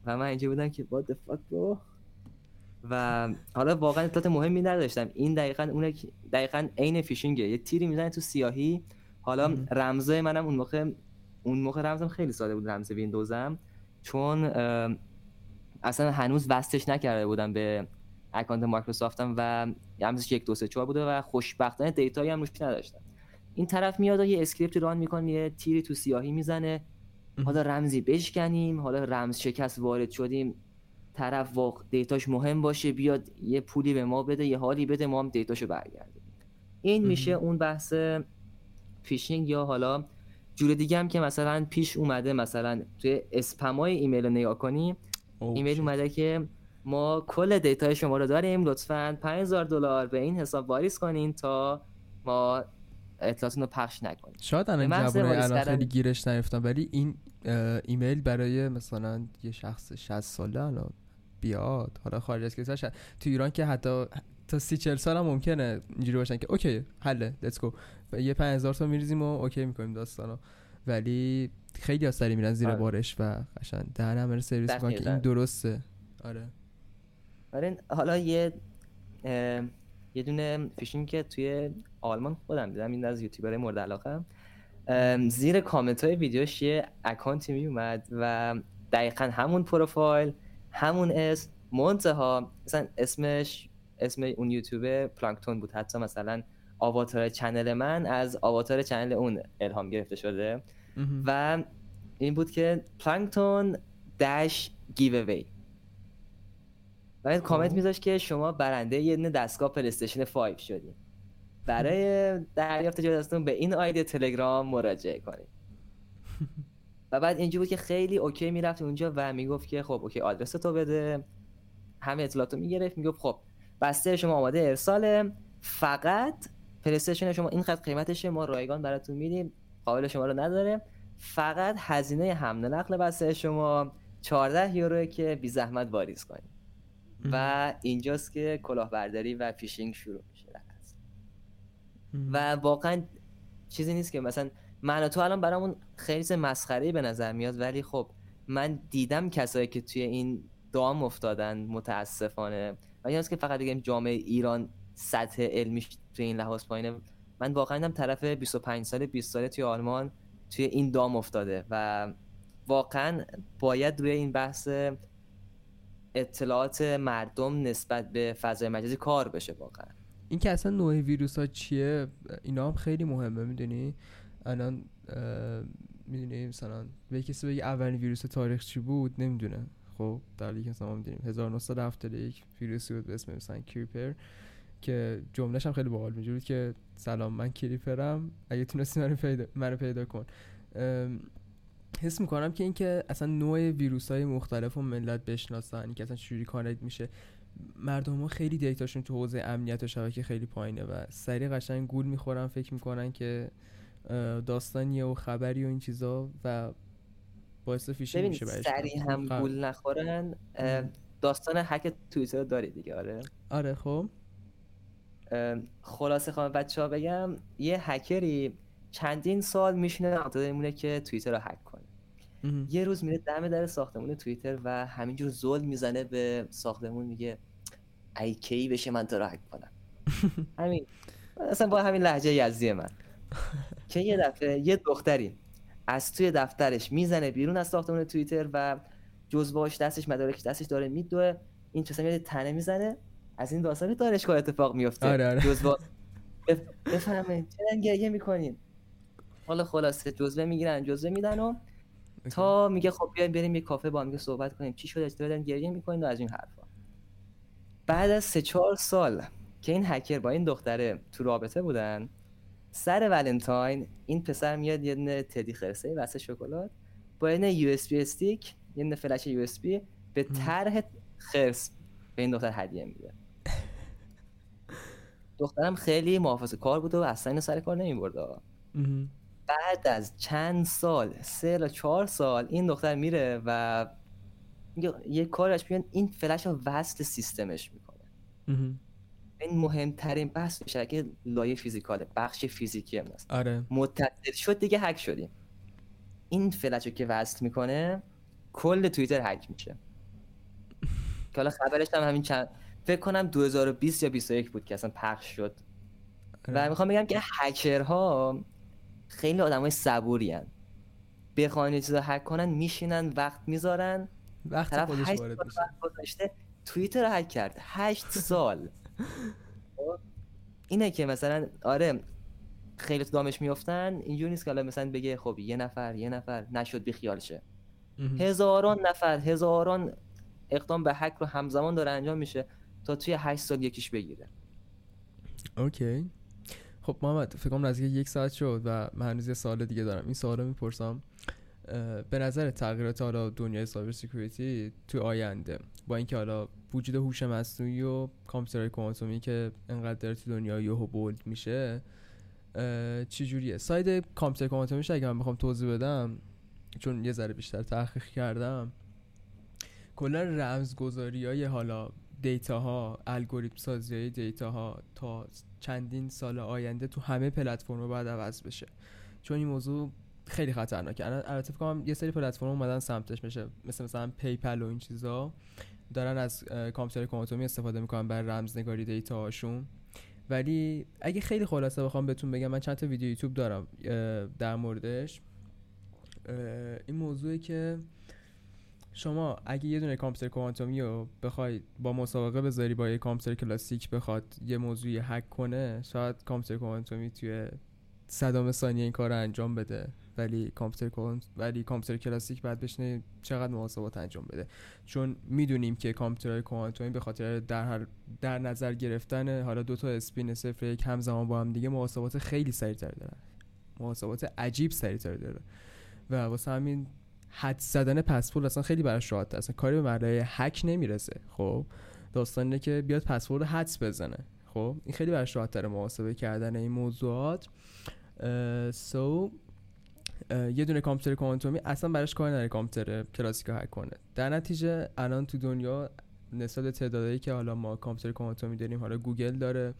و من اینجا بودم که what the fuck bro، و حالا واقعاً اطلاعات مهمی نداشتم. این دقیقاً اون دقیقاً عین فیشینگه، یه تیری میزنه تو سیاهی. حالا رمزای منم اون موقع اون موقع رمزم خیلی ساده بود، رمز ویندوزم، چون اصلا هنوز وصلش نکرده بودم به اکانت مایکروسافتم و رمزش یک دو سه چهار بوده و خوشبختانه دیتایی هم روش نداشتم. این طرف میاد یه اسکریپت ران میکنه، یه تیری تو سیاهی میزنه، حالا رمزی بشکنیم، حالا رمز شکست وارد شدیم، طرف واقع دیتاش مهم باشه بیاد یه پولی به ما بده، یه حالی بده، ما هم دیتاشو برگردیم. این میشه اون بحث فیشینگ. یا حالا جور دیگه هم که مثلا پیش اومده، مثلا توی اسپمای ایمیل نگاه کنیم، ایمیل اومده که ما کل دیتای شما رو داریم، لطفاً پنج هزار دلار به این حساب واریز کنین تا ما اطلاعاتون رو پخش نکنیم. شاید الان جوابای الان خیلی گیرش نیفتم، ولی این ایمیل برای مثلا یه شخص شصت ساله الان بیاد، حالا خارج از کشور شد، تو ایران که حتی تا سی چهل سال هم ممکنه اینجوری باشن که اوکی حله لتس گو یه پنج هزار تا میریزیم و اوکی می‌کنیم داستانو، ولی خیلی آسری میرن زیر. آره. بارش و قشنگ در همه سرویس میکنن که این درسته. آره. آره. حالا یه یه دونه فیشینگ که توی آلمان خودم دیدم، این از یوتیوبرهای مورد علاقه، زیر کامنت های ویدیوش یه اکانتی میومد و دقیقاً همون پروفایل، همون اسم، منتها مثلا اسمش اسم اون یوتیوبر پلانکتون بود، حتی مثلا آواتار چنل من از آواتار چنل اون الهام گرفته شده و این بود که پلانکتون داش گیووی و این کامنت میذاشت که شما برنده یه دونه دستگاه پلی استیشن پنج شدید. برای دریافت جداستون به این آیدی تلگرام مراجعه کنید. و بعد اینجوری بود که خیلی اوکی میرفت اونجا و میگفت که خب اوکی آدرس تو بده، همه اطلاعاتو میگرفت، میگفت خب بسته شما آماده ارساله، فقط پلی‌استیشن شما اینقدر قیمتشه، ما رایگان براتون میدیم، قابل شما رو نداره، فقط هزینه حمل و نقل بسته شما چهارده یوروه که بی زحمت واریز کنید. و اینجاست که کلاهبرداری و فیشینگ شروع میشه. و واقعا چیزی نیست که مثلا من و تو الان برامون خیلی مسخره‌ای به نظر میاد، ولی خب من دیدم کسایی که توی این دام افتادن متاسفانه. و ایناست که فقط بگم جامعه ایران سطح علمیش توی این لحاظ پایینه. من واقعا هم طرف بیست و پنج ساله بیست ساله توی آلمان توی این دام افتاده و واقعا باید روی این بحث اطلاعات مردم نسبت به فضای مجازی کار بشه. واقعا این که اصلا نوع ویروس ها چیه اینا هم خیلی مهمه. میدونی الان میدونی مثلا به کسی بگی اولین ویروس تاریخ چی بود نمیدونه، خب در حالی که مثلا ما میدونیم هزار و نهصد و هفتاد و یک ویروسی بود به اسم مثلا کریپر که جمله‌ش هم خیلی باحال میجوره که سلام من کریپرم اگه تونستی منو پیدا منو پیدا کن. حس میکنم که این که اصلا نوع ویروس‌های مختلف و ملت بشناسن، این که اصلا چجوری کانکت میشه، مردم ها خیلی دیتاشون تو حوزه امنیت و شبکه خیلی پایینه و سریع قشنگ گول میخورن، فکر میکنن که داستانیه و خبری و این چیزا و باعث فیشینگ میشه. ببین سریع هم گول نخورن. داستان هک توییتر داری دیگه؟ آره آره. خب خلاصه خواهم بچه‌ها بگم یه هکری چندین سال میشینه عادتمونه که توییتر رو هک کنه. یه روز میره دم در ساختمون توییتر و همینجور ظلم میزنه به ساختمون، میگه ای کی بشه من تو رو هک کنم. همین اصلا با همین لهجه یزدی من که یه دفعه یه دختری از توی دفترش میزنه بیرون از ساختمون توییتر و جزوهاش دستش مدارکش دستش داره میدوه، این چه سمیت تنه میزنه. از این داستان دانشگاه اتفاق میفته. آره آره. جزوه بفهمین چرا گریه میکنین. حالا خلاصه جزوه میگیرن، جزوه میدن و تا میگه خب بیایم بریم یه کافه با هم دیگه صحبت کنیم چی شده چطور دارین گریه میکنین و از این حرفا. بعد از سه چهار سال که این هکر با این دختره تو رابطه بودن، سر ولنتاین این پسر میاد یه دونه تدی خرسه واسه شکلات با یه یو اس بی استیک، یه دونه فلش یو اس بی به طرح خرس به این دختر هدیه میده. دخترم خیلی محافظه‌کار بود و اصلا اینو سر کار نمیبرد. بعد از چند سال، سه تا چهار سال، این دختر میره و یه کارش بیان این فلش رو وصل سیستمش میکنه. این مهمترین بحث شبکه لایه فیزیکاله، بخش فیزیکی هم هست. آره. متصل شد دیگه هک شدیم. این فلش رو که وصل میکنه کل توییتر هک میشه. که حالا خبرش هم همین چند فکر کنم دو هزار و بیست یا بیست و یک بود که اصلا پخش شد. آره. و میخوام بگم که هکرها خیلی آدمای صبوری ان، بخوان یه چیزا هک کنن میشینن وقت میذارن، وقت خودش وارد میشه. گذاشته توییتر رو هک کرد هشت سال. اینه که مثلا آره خیلی تو دامش میافتن. اینجوری نیست که حالا مثلا بگه خب یه نفر یه نفر نشد بی خیال شه. هزاران نفر هزاران اقدام به هک رو همزمان داره انجام میشه تا توی هشت سال یکیش بگیره. اوکی خب محمد فکر کنم نزدیک یک ساعت شد و من هنوز یه سوال دیگه دارم. این سوالو میپرسم. به نظر تغییرات حالا دنیای سایبر سکیوریتی تو آینده با اینکه حالا وجود هوش مصنوعی و کامپیوترهای کوانتومی که انقدر داره تو دنیا یهو بولد میشه چی جوریه؟ ساید کامپیوتر کوانتومیش اگه من بخوام توضیح بدم چون یه ذره بیشتر تحقیق کردم، کلا رمزگذاری‌های حالا دیتاها، الگوریتم سازی‌های دیتاها تا چندین سال آینده تو همه پلتفرم‌ها باید عوض بشه چون این موضوع خیلی خطرناکه. الان البته فکر کنم یه سری پلتفرم اومدن سمتش میشه مثل مثلا پیپل و این چیزا دارن از کامپیوتر کوانتومی استفاده میکنن برای رمزنگاری دیتاهاشون. ولی اگه خیلی خلاصه بخوام بهتون بگم من چند تا ویدیو یوتیوب دارم در موردش، این موضوعی که شما اگه یه دونه کامپیوتر کوانتومی رو بخوای با مسابقه بذاری با یه کامپیوتر کلاسیک بخواد یه موضوعی هک کنه، شاید کامپیوتر کوانتومی توی صدام ثانیه این کار رو انجام بده ولی کامپیوتر ولی کامپیوتر کلاسیک بعد بشینه چقدر محاسبات انجام بده، چون میدونیم که کامپیوترهای کوانتومی به خاطر در هر در نظر گرفتن حالا دو تا اسپین صفر یک همزمان با هم دیگه محاسبات خیلی سریعتر دارن، محاسبات عجیب سریعتر داره و واسه همین حد زدن پسورد اصلا خیلی براش راحته، اصلا کاری به مردای هک نمیرسه. خب داستان اینه که بیاد پسورد حدس بزنه، خب این خیلی براش راحت‌تره محاسبه کردن این موضوعات. سو uh, so, uh, یه دونه کامپیوتر کوانتومی اصلا براش کار نداره کامپیوتر کلاسیک هک کنه. در نتیجه الان تو دنیا نسبت تعدادی که حالا ما کامپیوتر کوانتومی داریم، حالا گوگل داره،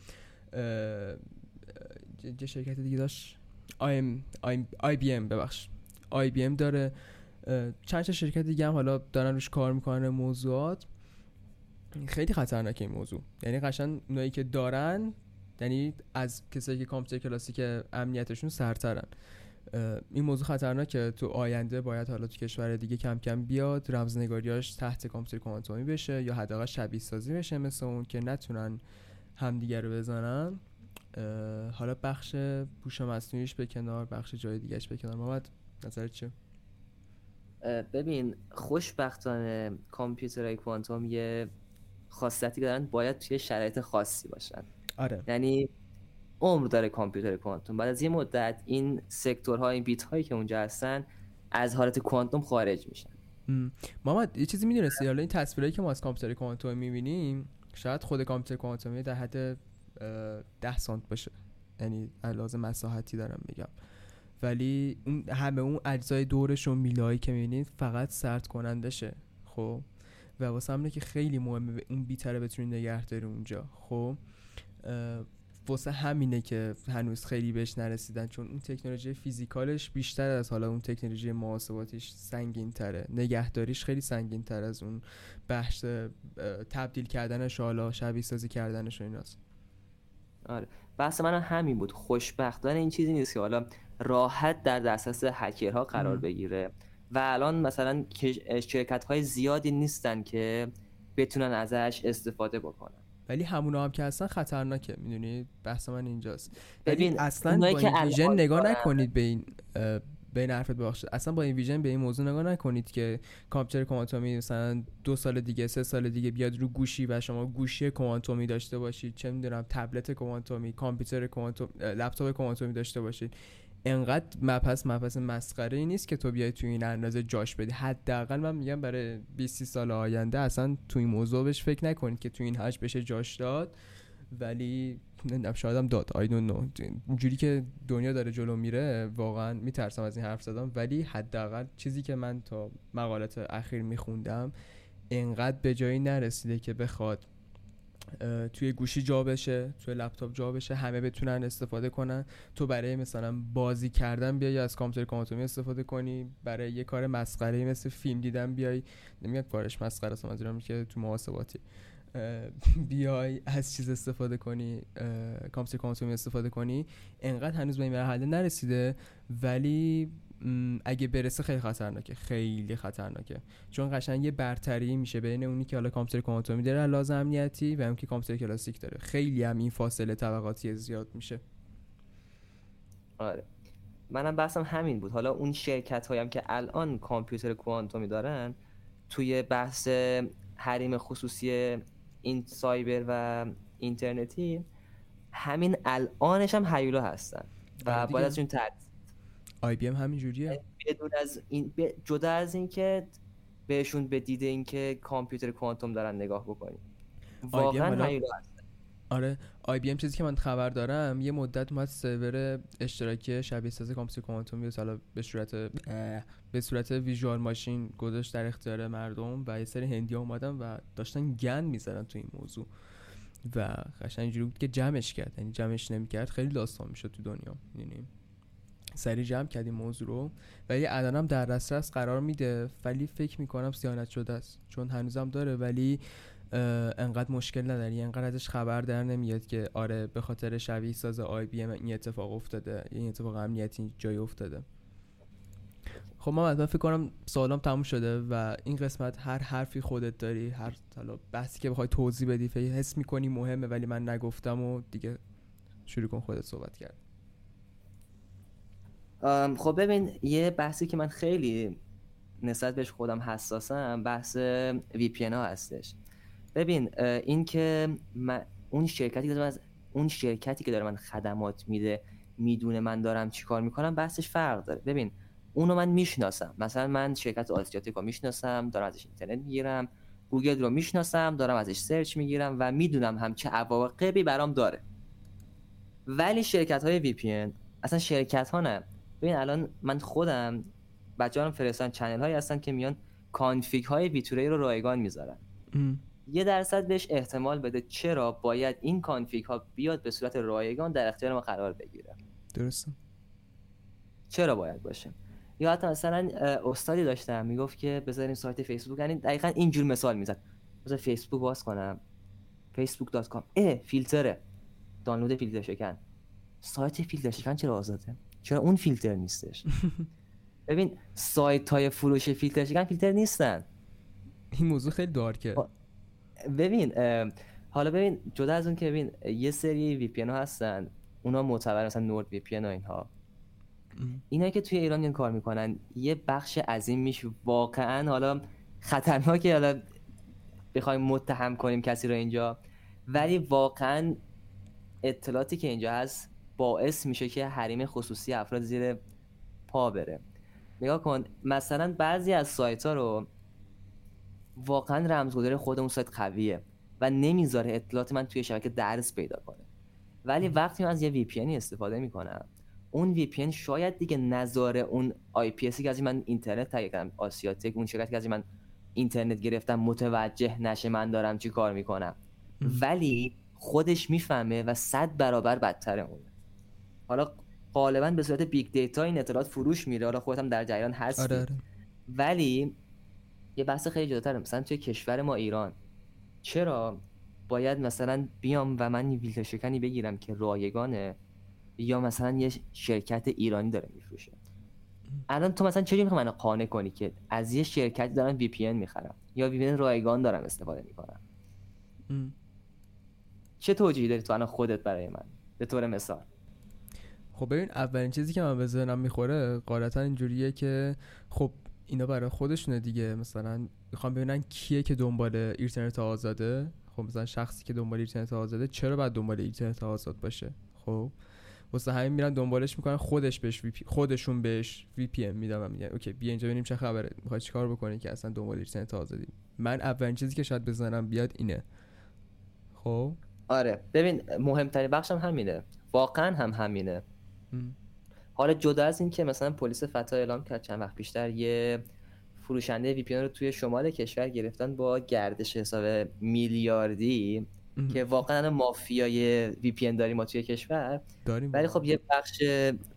چه شرکت دیگه داشت، آی بی ام ببخش آی بی ام داره، چند تا شرکت دیگه هم حالا دارن روش کار میکنن موضوعات. خیلی خطرناکه این موضوع، یعنی قشنگ اونایی که دارن، یعنی از کسایی که کامپیوتر کلاسیک امنیتشون سرترن. این موضوع خطرناکه، تو آینده باید حالا تو کشور دیگه کم کم بیاد رمزنگاریاش تحت کامپیوتر کوانتومی بشه یا حداقل شبیه سازی بشه مثل اون که نتونن همدیگه رو بزنن. حالا بخش پوش مصنوعیش به کنار، بخش جای دیگه‌اش به کنار، محمد نظرت چیه؟ ببین خوشبختانه کامپیوترهای کوانتوم یه خاصیتی دارن، باید توی شرایط خاصی باشن. آره. یعنی عمر داره کامپیوتر کوانتوم، بعد از یه مدت این سکتورها، این بیت هایی که اونجا هستن از حالت کوانتوم خارج میشن. محمد یه چیزی میدونستی حالا این تصویرایی که ما از کامپیوتر کوانتوم میبینیم شاید خود کامپیوتر کوانتومی در حد ده سانت باشه، یعنی لازم مساحتی دارم میگم، ولی اون همه اون اجزای دورش و میلهایی که میبینید فقط سرد کننده شه. خب و واسه همینه که خیلی مهمه اون بیتره بتونید نگه دارید اونجا. خب واسه همینه که هنوز خیلی بهش نرسیدن، چون اون تکنولوژی فیزیکالش بیشتر از حالا اون تکنولوژی محاسباتیش سنگین تره، نگهداریش خیلی سنگین تر از اون بحث تبدیل کردنش، حالا شبیه سازی کردنش و ایناست. آره بحث من همین بود. خوشبختانه این چیزی نیست که حالا راحت در دسترس هکرها قرار بگیره و الان مثلا شرکت‌های زیادی نیستن که بتونن ازش استفاده بکنن، ولی همونا هم که اصلا خطرناکه. میدونی بحث من اینجاست، ببین اصلا با این ویژن نگاه نکنید به این به این حرفت ببخشید اصلا با این ویژن به این موضوع نگاه نکنید که کامپیوتر کوانتومی مثلا دو سال دیگه سه سال دیگه بیاد رو گوشی و شما گوشی کوانتومی داشته باشید، چه میدونم تبلت کوانتومی، کامپیوتر کوانتوم، لپتاپ کوانتومی داشته باشید. انقدر مبحث مبحث مسخره ای نیست که تو بیای تو این اندازه جاش بدی. حداقل من میگم برای بیست سال آینده اصلا تو این موضوع بهش فکر نکنید که تو این حج بشه جاش داد، ولی نمیدونم شاید هم داد، آی دونت نو. اینجوری که دنیا داره جلو میره واقعا میترسم از این حرف زدم، ولی حداقل چیزی که من تا مقالات اخیر میخوندم انقدر به جایی نرسیده که بخواد توی گوشی جا بشه، توی لپتاپ جا بشه، همه بتونن استفاده کنن. تو برای مثلا بازی کردن بیای از کامپیوتر کوانتومی استفاده کنی، برای یه کار مسخره‌ای مثل فیلم دیدن بیای، نمیگم کارش مسخره است، منظورم اینه که تو محاسباتی بیای از چیز استفاده کنی، کامپیوتر کوانتومی استفاده کنی. انقدر هنوز به این مرحله نرسیده، ولی اگه برسه خیلی خطرناکه، خیلی خطرناکه، چون قشنگ یه برتری میشه بین اونی که حالا کامپیوتر کوانتومی داره لحاظ امنیتی و اون که کامپیوتر کلاسیک داره. خیلی هم این فاصله طبقاتی زیاد میشه. آره منم بحثم همین بود. حالا اون شرکت هایی هم که الان کامپیوتر کوانتومی دارن توی بحث حریم خصوصی این سایبر و اینترنتی همین الانش هم هیولا هستن و باید از اون ترس. آی بی ام همین جوریه، بدون از این ب... جدا از این که بهشون به دیده این که کامپیوتر کوانتوم دارن نگاه بکنیم واقعا هیولا هستن. آره آی بی ام چیزی که من خبر دارم یه مدت اومد سرور اشتراکی شبیه ساز کامپیوتر کوانتومی رو به صورت به صورت ویژوال ماشین گذاشت در اختیار مردم و یه سری هندی‌ها اومدن و داشتن گند می‌زدن تو این موضوع و قشنگ اینجوری بود که جمعش کرد، یعنی جمعش نمی‌کرد خیلی داستان می‌شد تو دنیا. می‌بینیم سریع جمع کردیم موضوع رو، ولی الانم در دسترس قرار میده، ولی فکر میکنم سیانت شده است، چون هنوزم داره ولی انقدر مشکل نداره، انقدر ازش خبر در نمیاد که آره به خاطر شبیه ساز آی بی ام این اتفاق افتاده، این اتفاق امنیتی جای افتاده. خب ما من فکر کنم سوالام تموم شده و این قسمت هر حرفی خودت داری، هر حالا بحثی که بخوای توضیح بدی فکر حس میکنی مهمه ولی من نگفتم و دیگه شروع کن خودت صحبت کرد. خب ببین، یه بحثی که من خیلی نسبت بهش خودم حساسم بحث وی پی ان ها هستش. ببین این که من اون شرکتی که دارم از اون شرکتی که داره من خدمات میده میدونه من دارم چیکار میکنم، بحثش فرق داره. ببین اونو من میشناسم، مثلا من شرکت آسیاتک رو میشناسم، دارم ازش اینترنت میگیرم، گوگل رو میشناسم، دارم ازش سرچ میگیرم و میدونم هم چه عواقبی برام داره. ولی شرکت های وی پی ان، اصلا شرکت ها نه، ببین الان من خودم بچه‌هام فرستادن چنل هایی هستن که میان کانفیگ های ویتوری رو رایگان میذارن. یه درصد بهش احتمال بده، چرا باید این کانفیگ ها بیاد به صورت رایگان در اختیار ما قرار بگیره؟ درسته، چرا باید باشه؟ یا حتی مثلا استادی داشتم میگفت که بذاریم سایت فیسبوک، یعنی دقیقاً اینجور مثال میزد، بذار فیسبوک باز کنم، فیسبوک دات کام، اه فیلتره، دانلود فیلتر شکن. سایت فیلتر شکن چرا آزاده؟ چرا اون فیلتر نیستش؟ ببین سایت های فروش فیلتر شکن فیلتر نیستن. این موضوع خیلی دارکه. ببین حالا ببین جدا از اون که ببین یه سری وی پی ان ها هستن، اونا معتبر، مثلا نورد وی پی ان ها، اینها اینایی که توی ایران کار میکنن یه بخش عظیمیش واقعا حالا خطرناکه، حالا بخوایم متهم کنیم کسی رو اینجا، ولی واقعا اطلاعاتی که اینجا هست باعث میشه که حریم خصوصی افراد زیر پا بره. نگاه کن مثلا بعضی از سایت ها رو واقعا رمزگذاری خود اون سایت قویه و نمیذاره اطلاعات من توی شبکه درز پیدا کنه، ولی وقتی من از یه وی پی ان استفاده میکنم، اون وی پی ان شاید دیگه نذاره اون آی پی اسی که از من اینترنت تگ کردم، آسیاتک، اون شرکتی که از من اینترنت گرفتم متوجه نشه من دارم چی کار میکنم، ولی خودش میفهمه و صد برابر بدتر اونه. حالا غالبا به صورت بیگ دیتا این اطلاعات فروش میره، حالا خودت هم در جریان هستی. آره آره. ولی یه بحث خیلی جداتره، مثلا توی کشور ما ایران چرا باید مثلا بیام و من ویلت شکنی بگیرم که رایگانه، یا مثلا یه شرکت ایرانی داره میفروشه؟ الان تو مثلا چجوری میخوای منو قانع کنی که از یه شرکتی دارم وی پی ان میخرم یا وی پی ان رایگان دارم استفاده میکنم؟ ام. چه توجیهی داری تو الان خودت برای من به طور مثال؟ خب ببین، اولین چیزی که من به ذهنم میخوره غالبا اینجوریه که خب اینا برای خودشونه دیگه، مثلا میخوام ببینن کیه که دنبال اینترنت آزاده. خب مثلا شخصی که دنبال اینترنت آزاده چرا باید دنبال اینترنت آزاد باشه؟ خب واسه همین میرن دنبالش میکنن، خودش بهش وی پی... خودشون بهش وی پی ام میدن و میگن اوکی بیا اینجا ببینیم چه خبره، میخوای چیکار بکنی که اصلا دنبال اینترنت آزادی. من اولین چیزی که شاید بزنم بیاد اینه. خب آره ببین، مهمترین بخشم همینه، واقعا هم همینه. ام. حالا جدا از این که مثلا پلیس فتا اعلام کرد چند وقت پیشتر یه فروشنده وی پی ان رو توی شمال کشور گرفتن با گردش حساب میلیاردی که واقعا مافیای وی پی ان داریم ما توی کشور داریم، ولی خب یه بخش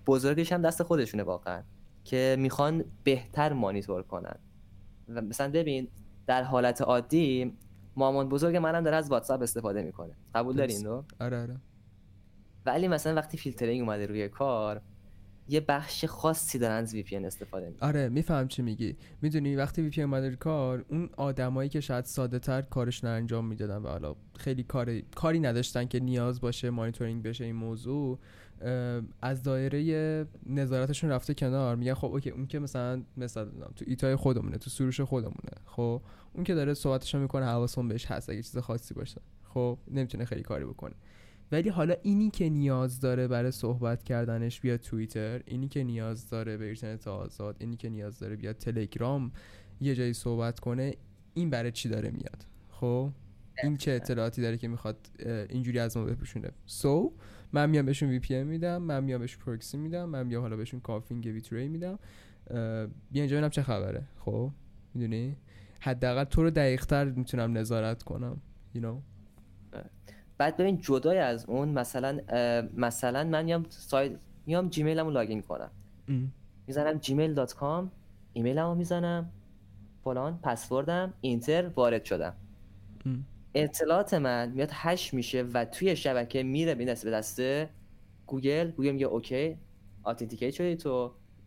بزرگش هم دست خودشونه واقعا که میخوان بهتر مانیتور کنن. و مثلا ببین در حالت عادی مامان بزرگ منم داره از واتساپ استفاده میکنه، قبول داری اینو؟ آره آره. ولی مثلا وقتی فیلترینگ اومده روی کار، یه بخش خاصی دارن از وی پی ان استفاده میکنن. آره میفهم چی میگی. میدونی وقتی وی پی ان اومده کار، اون آدمایی که شاید ساده تر کارش رو انجام میدادن و حالا خیلی کاری کاری نداشتن که نیاز باشه مانیتورینگ بشه این موضوع، از دایره نظارتشون رفته کنار، میگن خب اوکی اون که مثلا مثلا تو ایتای خودمونه، تو سروش خودمونه، خب اون که داره صحبتش میکنه حواسون بهش هست، اگه چیز خاصی باشه خب نمیتونه خیلی کاری بکنه. ولی حالا اینی که نیاز داره برای صحبت کردنش بیا توییتر، اینی که نیاز داره به اینترنت آزاد، اینی که نیاز داره بیا تلگرام یه جایی صحبت کنه، این برای چی داره میاد؟ خب این چه اطلاعاتی داره که میخواد اینجوری از ما بپوشونه؟ سو so, من میام بهشون وی پی ام میدم، من میام بهشون پروکسی میدم، من میام حالا بهشون کانفیگ ویتری میدم، بیا اینجا ببینم چه خبره. خب میدونی حداقل تو رو دقیق‌تر میتونم نظارت کنم، you know. بعد ببین جدای از اون مثلا مثلا من میام سایت میام جیمیلمو لاگین کنم، ام. میزنم جیمیل دات کام، ایمیلمو میزنم فلان، پسوردم اینتر، وارد شدم، ام. اطلاعات من میاد هش میشه و توی شبکه میره به دست به دسته گوگل. گوگل میگه اوکی اتنتیکیت شدی تو،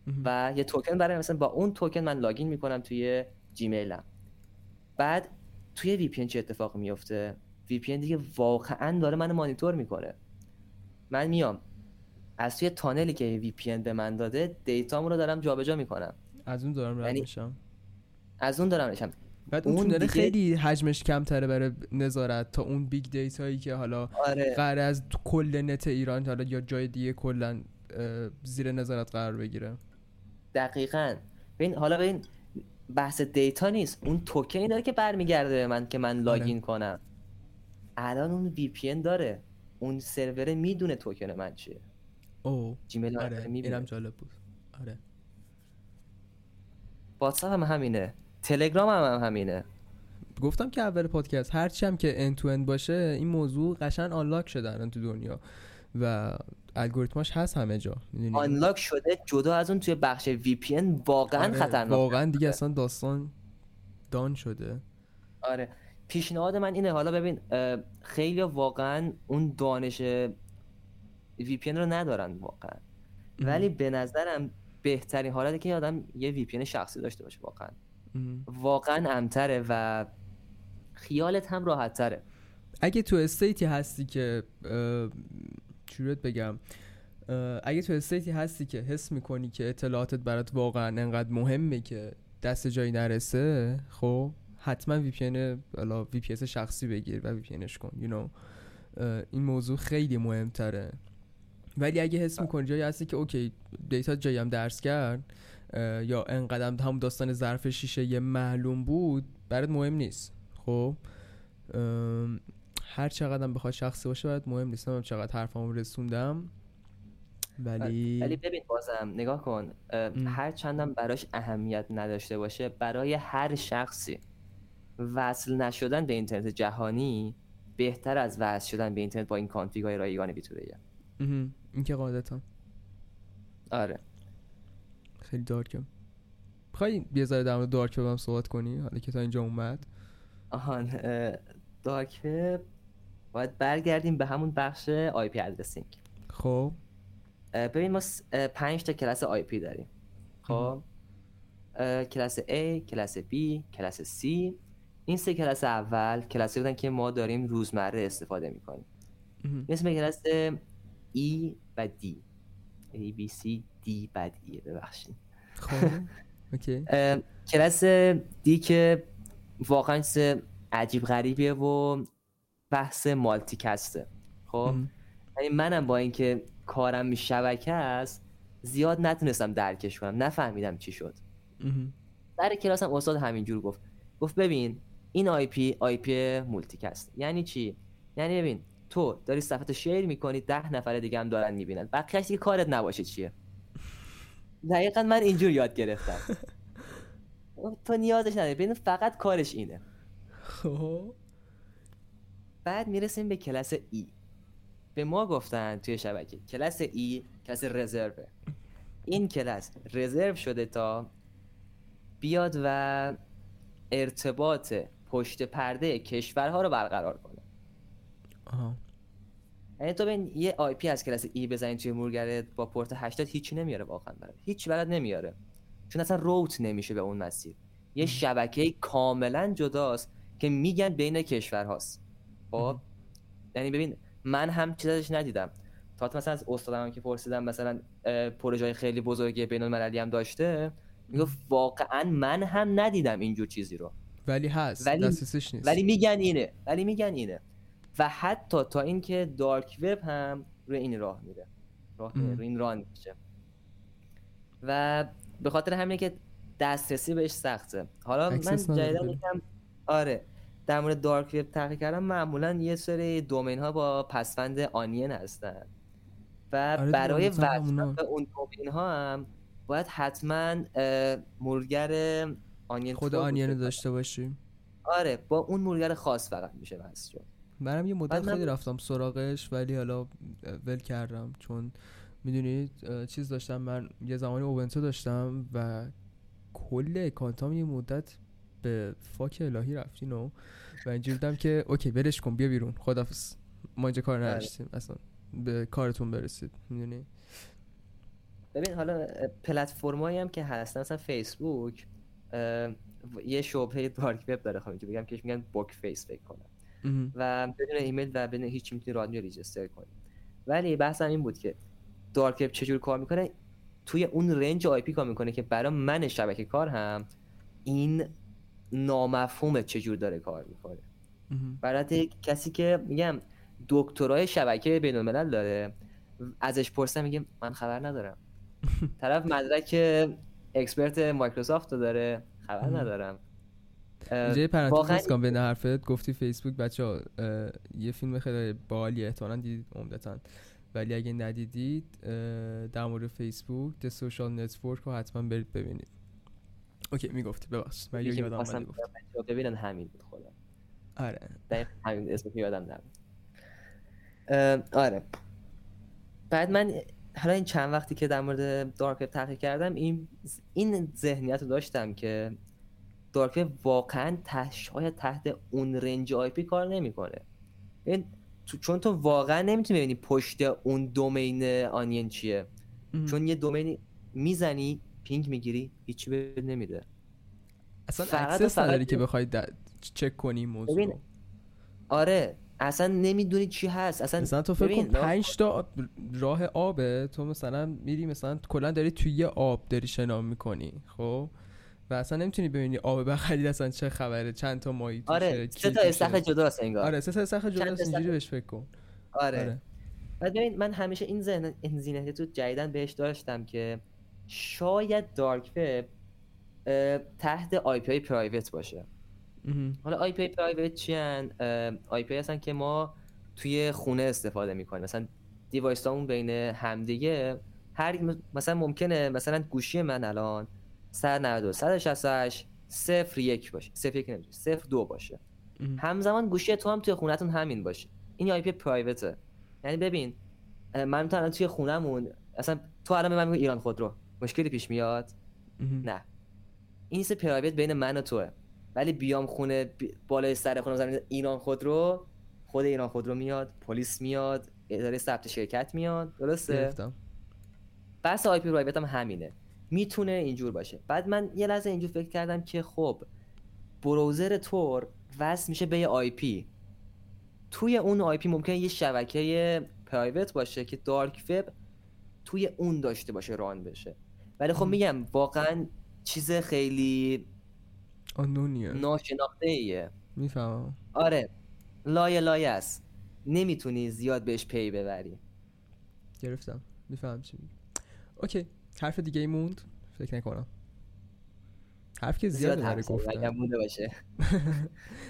ام. و یه توکن برای مثلا با اون توکن من لاگین میکنم توی جیمیلم. بعد توی وی پی ان چه اتفاقی میفته؟ وی پی ان دیگه واقعا داره منو مانیتور میکنه. من میام از توی تانلی که وی پی ان به من داده دیتامو رو دارم جابجا میکنم، از اون دارم رد میشم، از اون دارم میشم. بعد اون تونل دیگه... خیلی حجمش کمتره برای نظارت تا اون بیگ دیتایی که حالا آره. قرار از کل نت ایران حالا یا جای دیگه کلا زیر نظارت قرار بگیره. دقیقاً. ببین حالا ببین بحث دیتا نیست، اون توکنی داره که برمیگرده به من که من لاگین کنم. الان اون وی پی ان داره، اون سرور میدونه توکن من چیه. او جیمیل آره. اینم جالب بود. آره. واتساپ هم همینه، تلگرام هم, هم همینه. گفتم که اول پادکست هرچی هم که end to end باشه این موضوع قشنگ آنلاک شده الان تو دنیا و الگوریتماش هست همه جا، میدونی آنلاک شده. جدا از اون توی بخش وی پی ان واقعا آره، خطرناک واقعا دیگه اصلا داستان دان شده. آره پیشنهاد من اینه، حالا ببین خیلی واقعا اون دانش وی پی ان رو ندارن واقعا، ولی به نظرم بهترین حالته که آدم یه وی پی ان شخصی داشته باشه واقعا. واقعا امتره و خیالت هم راحت تره. اگه تو استیتی هستی که چورت بگم، اگه تو استیتی هستی که حس میکنی که اطلاعاتت برات واقعا انقدر مهمه که دست جایی نرسه، خب حتما وی پی ان الا وی پی اس شخصی بگیر و وی پی انش کن، you know. این موضوع خیلی مهمتره. ولی اگه حس میکنی جایی هستی که اوکی دیتا جایی هم درس کرد یا انقدر هم داستان ظرف شیشه یه معلوم بود برات مهم نیست، خب هر چقدر هم بخواد شخصی باشه برات مهم نیست. من چقدر حرفامو رسوندم ولی ولی ببین بازم نگاه کن ام. هر چندم براش اهمیت نداشته باشه، برای هر شخصی وصل نشدن به اینترنت جهانی بهتر از وصل شدن به اینترنت با این کانفیگای رایگان بیتوریه. این که قاعدتا آره خیلی دارکم. بخوایی یه ذره در مورد دارک وب هم صحبت کنی حالا که تا اینجا اومد؟ آهان دارک وب باید برگردیم به همون بخش آی پی ادرسینگ. خب ببین ما پنج تا کلاس آی پی داریم، خب کلاس A، کلاس B، کلاس C. این سه کلاس اول کلاسی بودن که ما داریم روزمره استفاده میکنیم، مثل کلاس E و D، A B C D بعد E. ببخشید خب اوکی. کلاس D که واقعا چیز عجیب غریبیه و بحث مالتی کسته. خب یعنی منم با اینکه کارم شبکه است زیاد نتونستم درکش کنم، نفهمیدم چی شد. در کلاسم استاد همینجور گفت، گفت ببین این آی پی آی پی مالتی کست یعنی چی؟ یعنی ببین تو داری صفحتو شیر میکنی، ده نفر دیگه هم دارن میبینن، بقیه‌اش دیگه کارت نباشه چیه. دقیقاً من اینجور یاد گرفتم. تو نیازش نداری، ببین فقط کارش اینه. خب بعد میرسیم به کلاس ای. به ما گفتن توی شبکه کلاس ای کلاس رزرو. این کلاس رزرو شده تا بیاد و ارتباط پشت پرده کشورها رو برقرار کنه. آها. یعنی تو ببین یه آی پی از کلاس ای بزنید توی مرورگرت با پورت هشتاد هیچی نمیاره واقعا، برات هیچ بلد نمیاره، چون اصلا روت نمیشه به اون مسیر. یه شبکه کاملا جداست که میگن بین کشورهاست. خب یعنی ببین من هم چیزش ندیدم تا مثلا از استادم که پرسیدم مثلا پروژه‌های خیلی بزرگی بین المللی هم داشته، میگفت واقعا من هم ندیدم اینجور چیزی رو، ولی هست، ولی دسترسش نیست، ولی میگن اینه، ولی میگن اینه. و حتی تا اینکه دارک وب هم روی این راه میره، راه میره روی این راه میشه و به خاطر همینه که دسترسی بهش سخته. حالا من جدیدن یکم آره در مورد دارک وب تحقیق کردم، معمولا یه سری دومین ها با پسوند آنین هستن و آره برای وصل به اون دومین ها هم باید حتما مرورگر آنین خود آنین داشته باشیم. آره با اون مرورگر خاص فقط میشه وصل. منم یه مدت خیلی رفتم سراغش ولی حالا ول کردم، چون میدونید چیز داشتم، من یه زمانی اوبنتو داشتم و کل اکانتام یه مدت به فاک الهی رفتین و اینجوری بودم که اوکی ولش کن بیا بیرون خداحافظ ما اینجا کار نداشتیم اصلا، به کارتون برسید. میدونی ببین حالا پلتفرمایی هم که هستن مثلا فیسبوک یه شعبه دارک وب داره، خب بگم که میگن بوک فیس فکر کنم و بدون ایمیل و بدون هیچ چیزی میتونی رادیو ریجستر کنی. ولی بحثم این بود که دارک وب چجور کار میکنه، توی اون رنج آی پی کار میکنه که برای من شبکه کار هم این نامفهومه چجور داره کار میکنه. برای کسی که میگم دکترای شبکه بین الملل داره ازش پرسم میگم من خبر ندارم. طرف مدرک اکسپرت مایکروسافت رو داره، خبر ندارم. اینجای پرانتز باز کنم بین حرفت، گفتی فیسبوک. بچه‌ها یه فیلم خیلی باحالیه، احتمالاً دیدید عمدتاً، ولی اگه ندیدید در مورد فیسبوک The Social Network رو حتما برید ببینید. اوکی میگفتی ببخشید من یادم افتاد ببینن همین بود خدا. آره دقیق همین اسم یادم نمیاد. آره بعد من حالا این چند وقتی که در مورد دارک وب تحقیق کردم این این ذهنیت رو داشتم که دارک وب واقعا شاید تحت اون رنج آی پی کار نمیکنه. این چون تو واقعا نمیتونی ببینی پشت اون دومین آنین چیه. ام. چون یه دومین میزنی پینگ میگیری هیچی بهت نمیده، اصلا اکسس نداری که بخوای چک کنی موضوع ببین. آره اصلا نمیدونی چی هست. اصلا, اصلا تو فکر کن پنج تا راه آبه، تو مثلا میری مثلا کلا داری توی یه آب داری شنا میکنی خب، و اصلا نمیتونی ببینی آب بخرید اصلا چه خبره، چند تا ماهی توشه. آره سه تا استخر جداست انگار. آره سه تا استخر جداست اینجوری بهش فکر کن. آره, آره. بعد ببین من همیشه این ذهن این ذهنیت رو جدیدن بهش داشتم که شاید دارک وب تحت آی پی پرایوت باشه. حالا آی پی پرایوت چی ان؟ آی پی هستن که ما توی خونه استفاده میکنیم، مثلا دیوایس هامون بین همدیگه هر مثلا ممکنه مثلا گوشی من الان صد و نود و دو صد و شصت و هشت صفر یک باشه، صفر یک نمیشه صفر دو باشه، همزمان گوشی تو هم توی خونتون همین باشه. این آی پی پرایوته. یعنی ببین من تو الان توی خونمون اصلا تو الان به من میگی ایران خودرو، مشکلی پیش میاد؟ نه. این نیست پرایوت بین من و توه، ولی بیام خونه بالای سر خونه بزنم ایران خودرو، خود ایران خودرو میاد، پلیس میاد، اداره ثبت شرکت میاد. درسته؟ بس آی پی پرایوت هم همینه، میتونه اینجور باشه. بعد من یه لحظه اینجور فکر کردم که خب براوزر تور وصل میشه به یه آی پی، توی اون آی پی ممکنه یه شبکه پرایوت باشه که دارک وب توی اون داشته باشه ران بشه. ولی خب میگم واقعا چیز خیلی آنونیه، ناشناخته ایه. میفهمم. آره لایه لایه است، نمیتونی زیاد بهش پی ببری. گرفتم میفهمم چی. اوکی حرف دیگه ای موند؟ فکر نکنم حرف که زیاد داره گفتن باشه.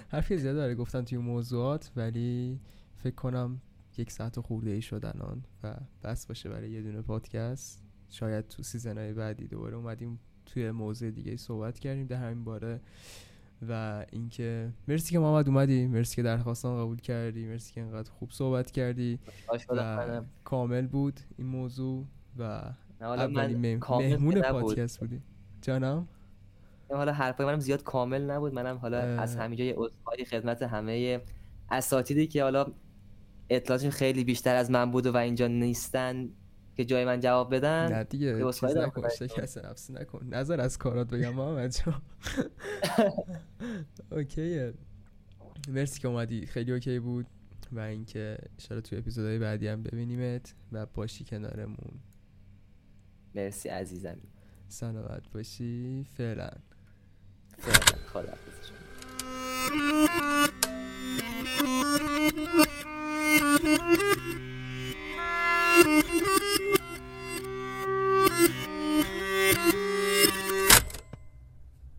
حرف که زیاد داره گفتن توی موضوعات، ولی فکر کنم یک ساعت خورده ای شد الان و بس باشه برای یه دونه پادکست. شاید تو سیزن‌های بعدی دوباره اومدیم توی موضوع دیگه ای صحبت کردیم در همین باره. و اینکه مرسی که محمد اومدی، مرسی که درخواستم قبول کردی، مرسی که انقدر خوب صحبت کردی و کامل بود این موضوع و حالا من مهمون پادکست بودی جانم. حالا حرفای منم زیاد کامل نبود، منم حالا اه. از همینجا یه عذرخواهی خدمت همه اساتیدی که حالا اطلاعاتشون خیلی بیشتر از من بود و اینجا نیستن که جای من جواب بدن. نه دیگه چیز نکن، شکست نفسی نکن، نظر از کارات بگم محمد جان. اوکیه مرسی که اومدی، خیلی اوکی بود و اینکه انشالله توی اپیزودهای بعدی هم ببینیمت و باشی کنارمون. مرسی عزیزم، سلامت باشی. فعلا فعلا خداحافظ.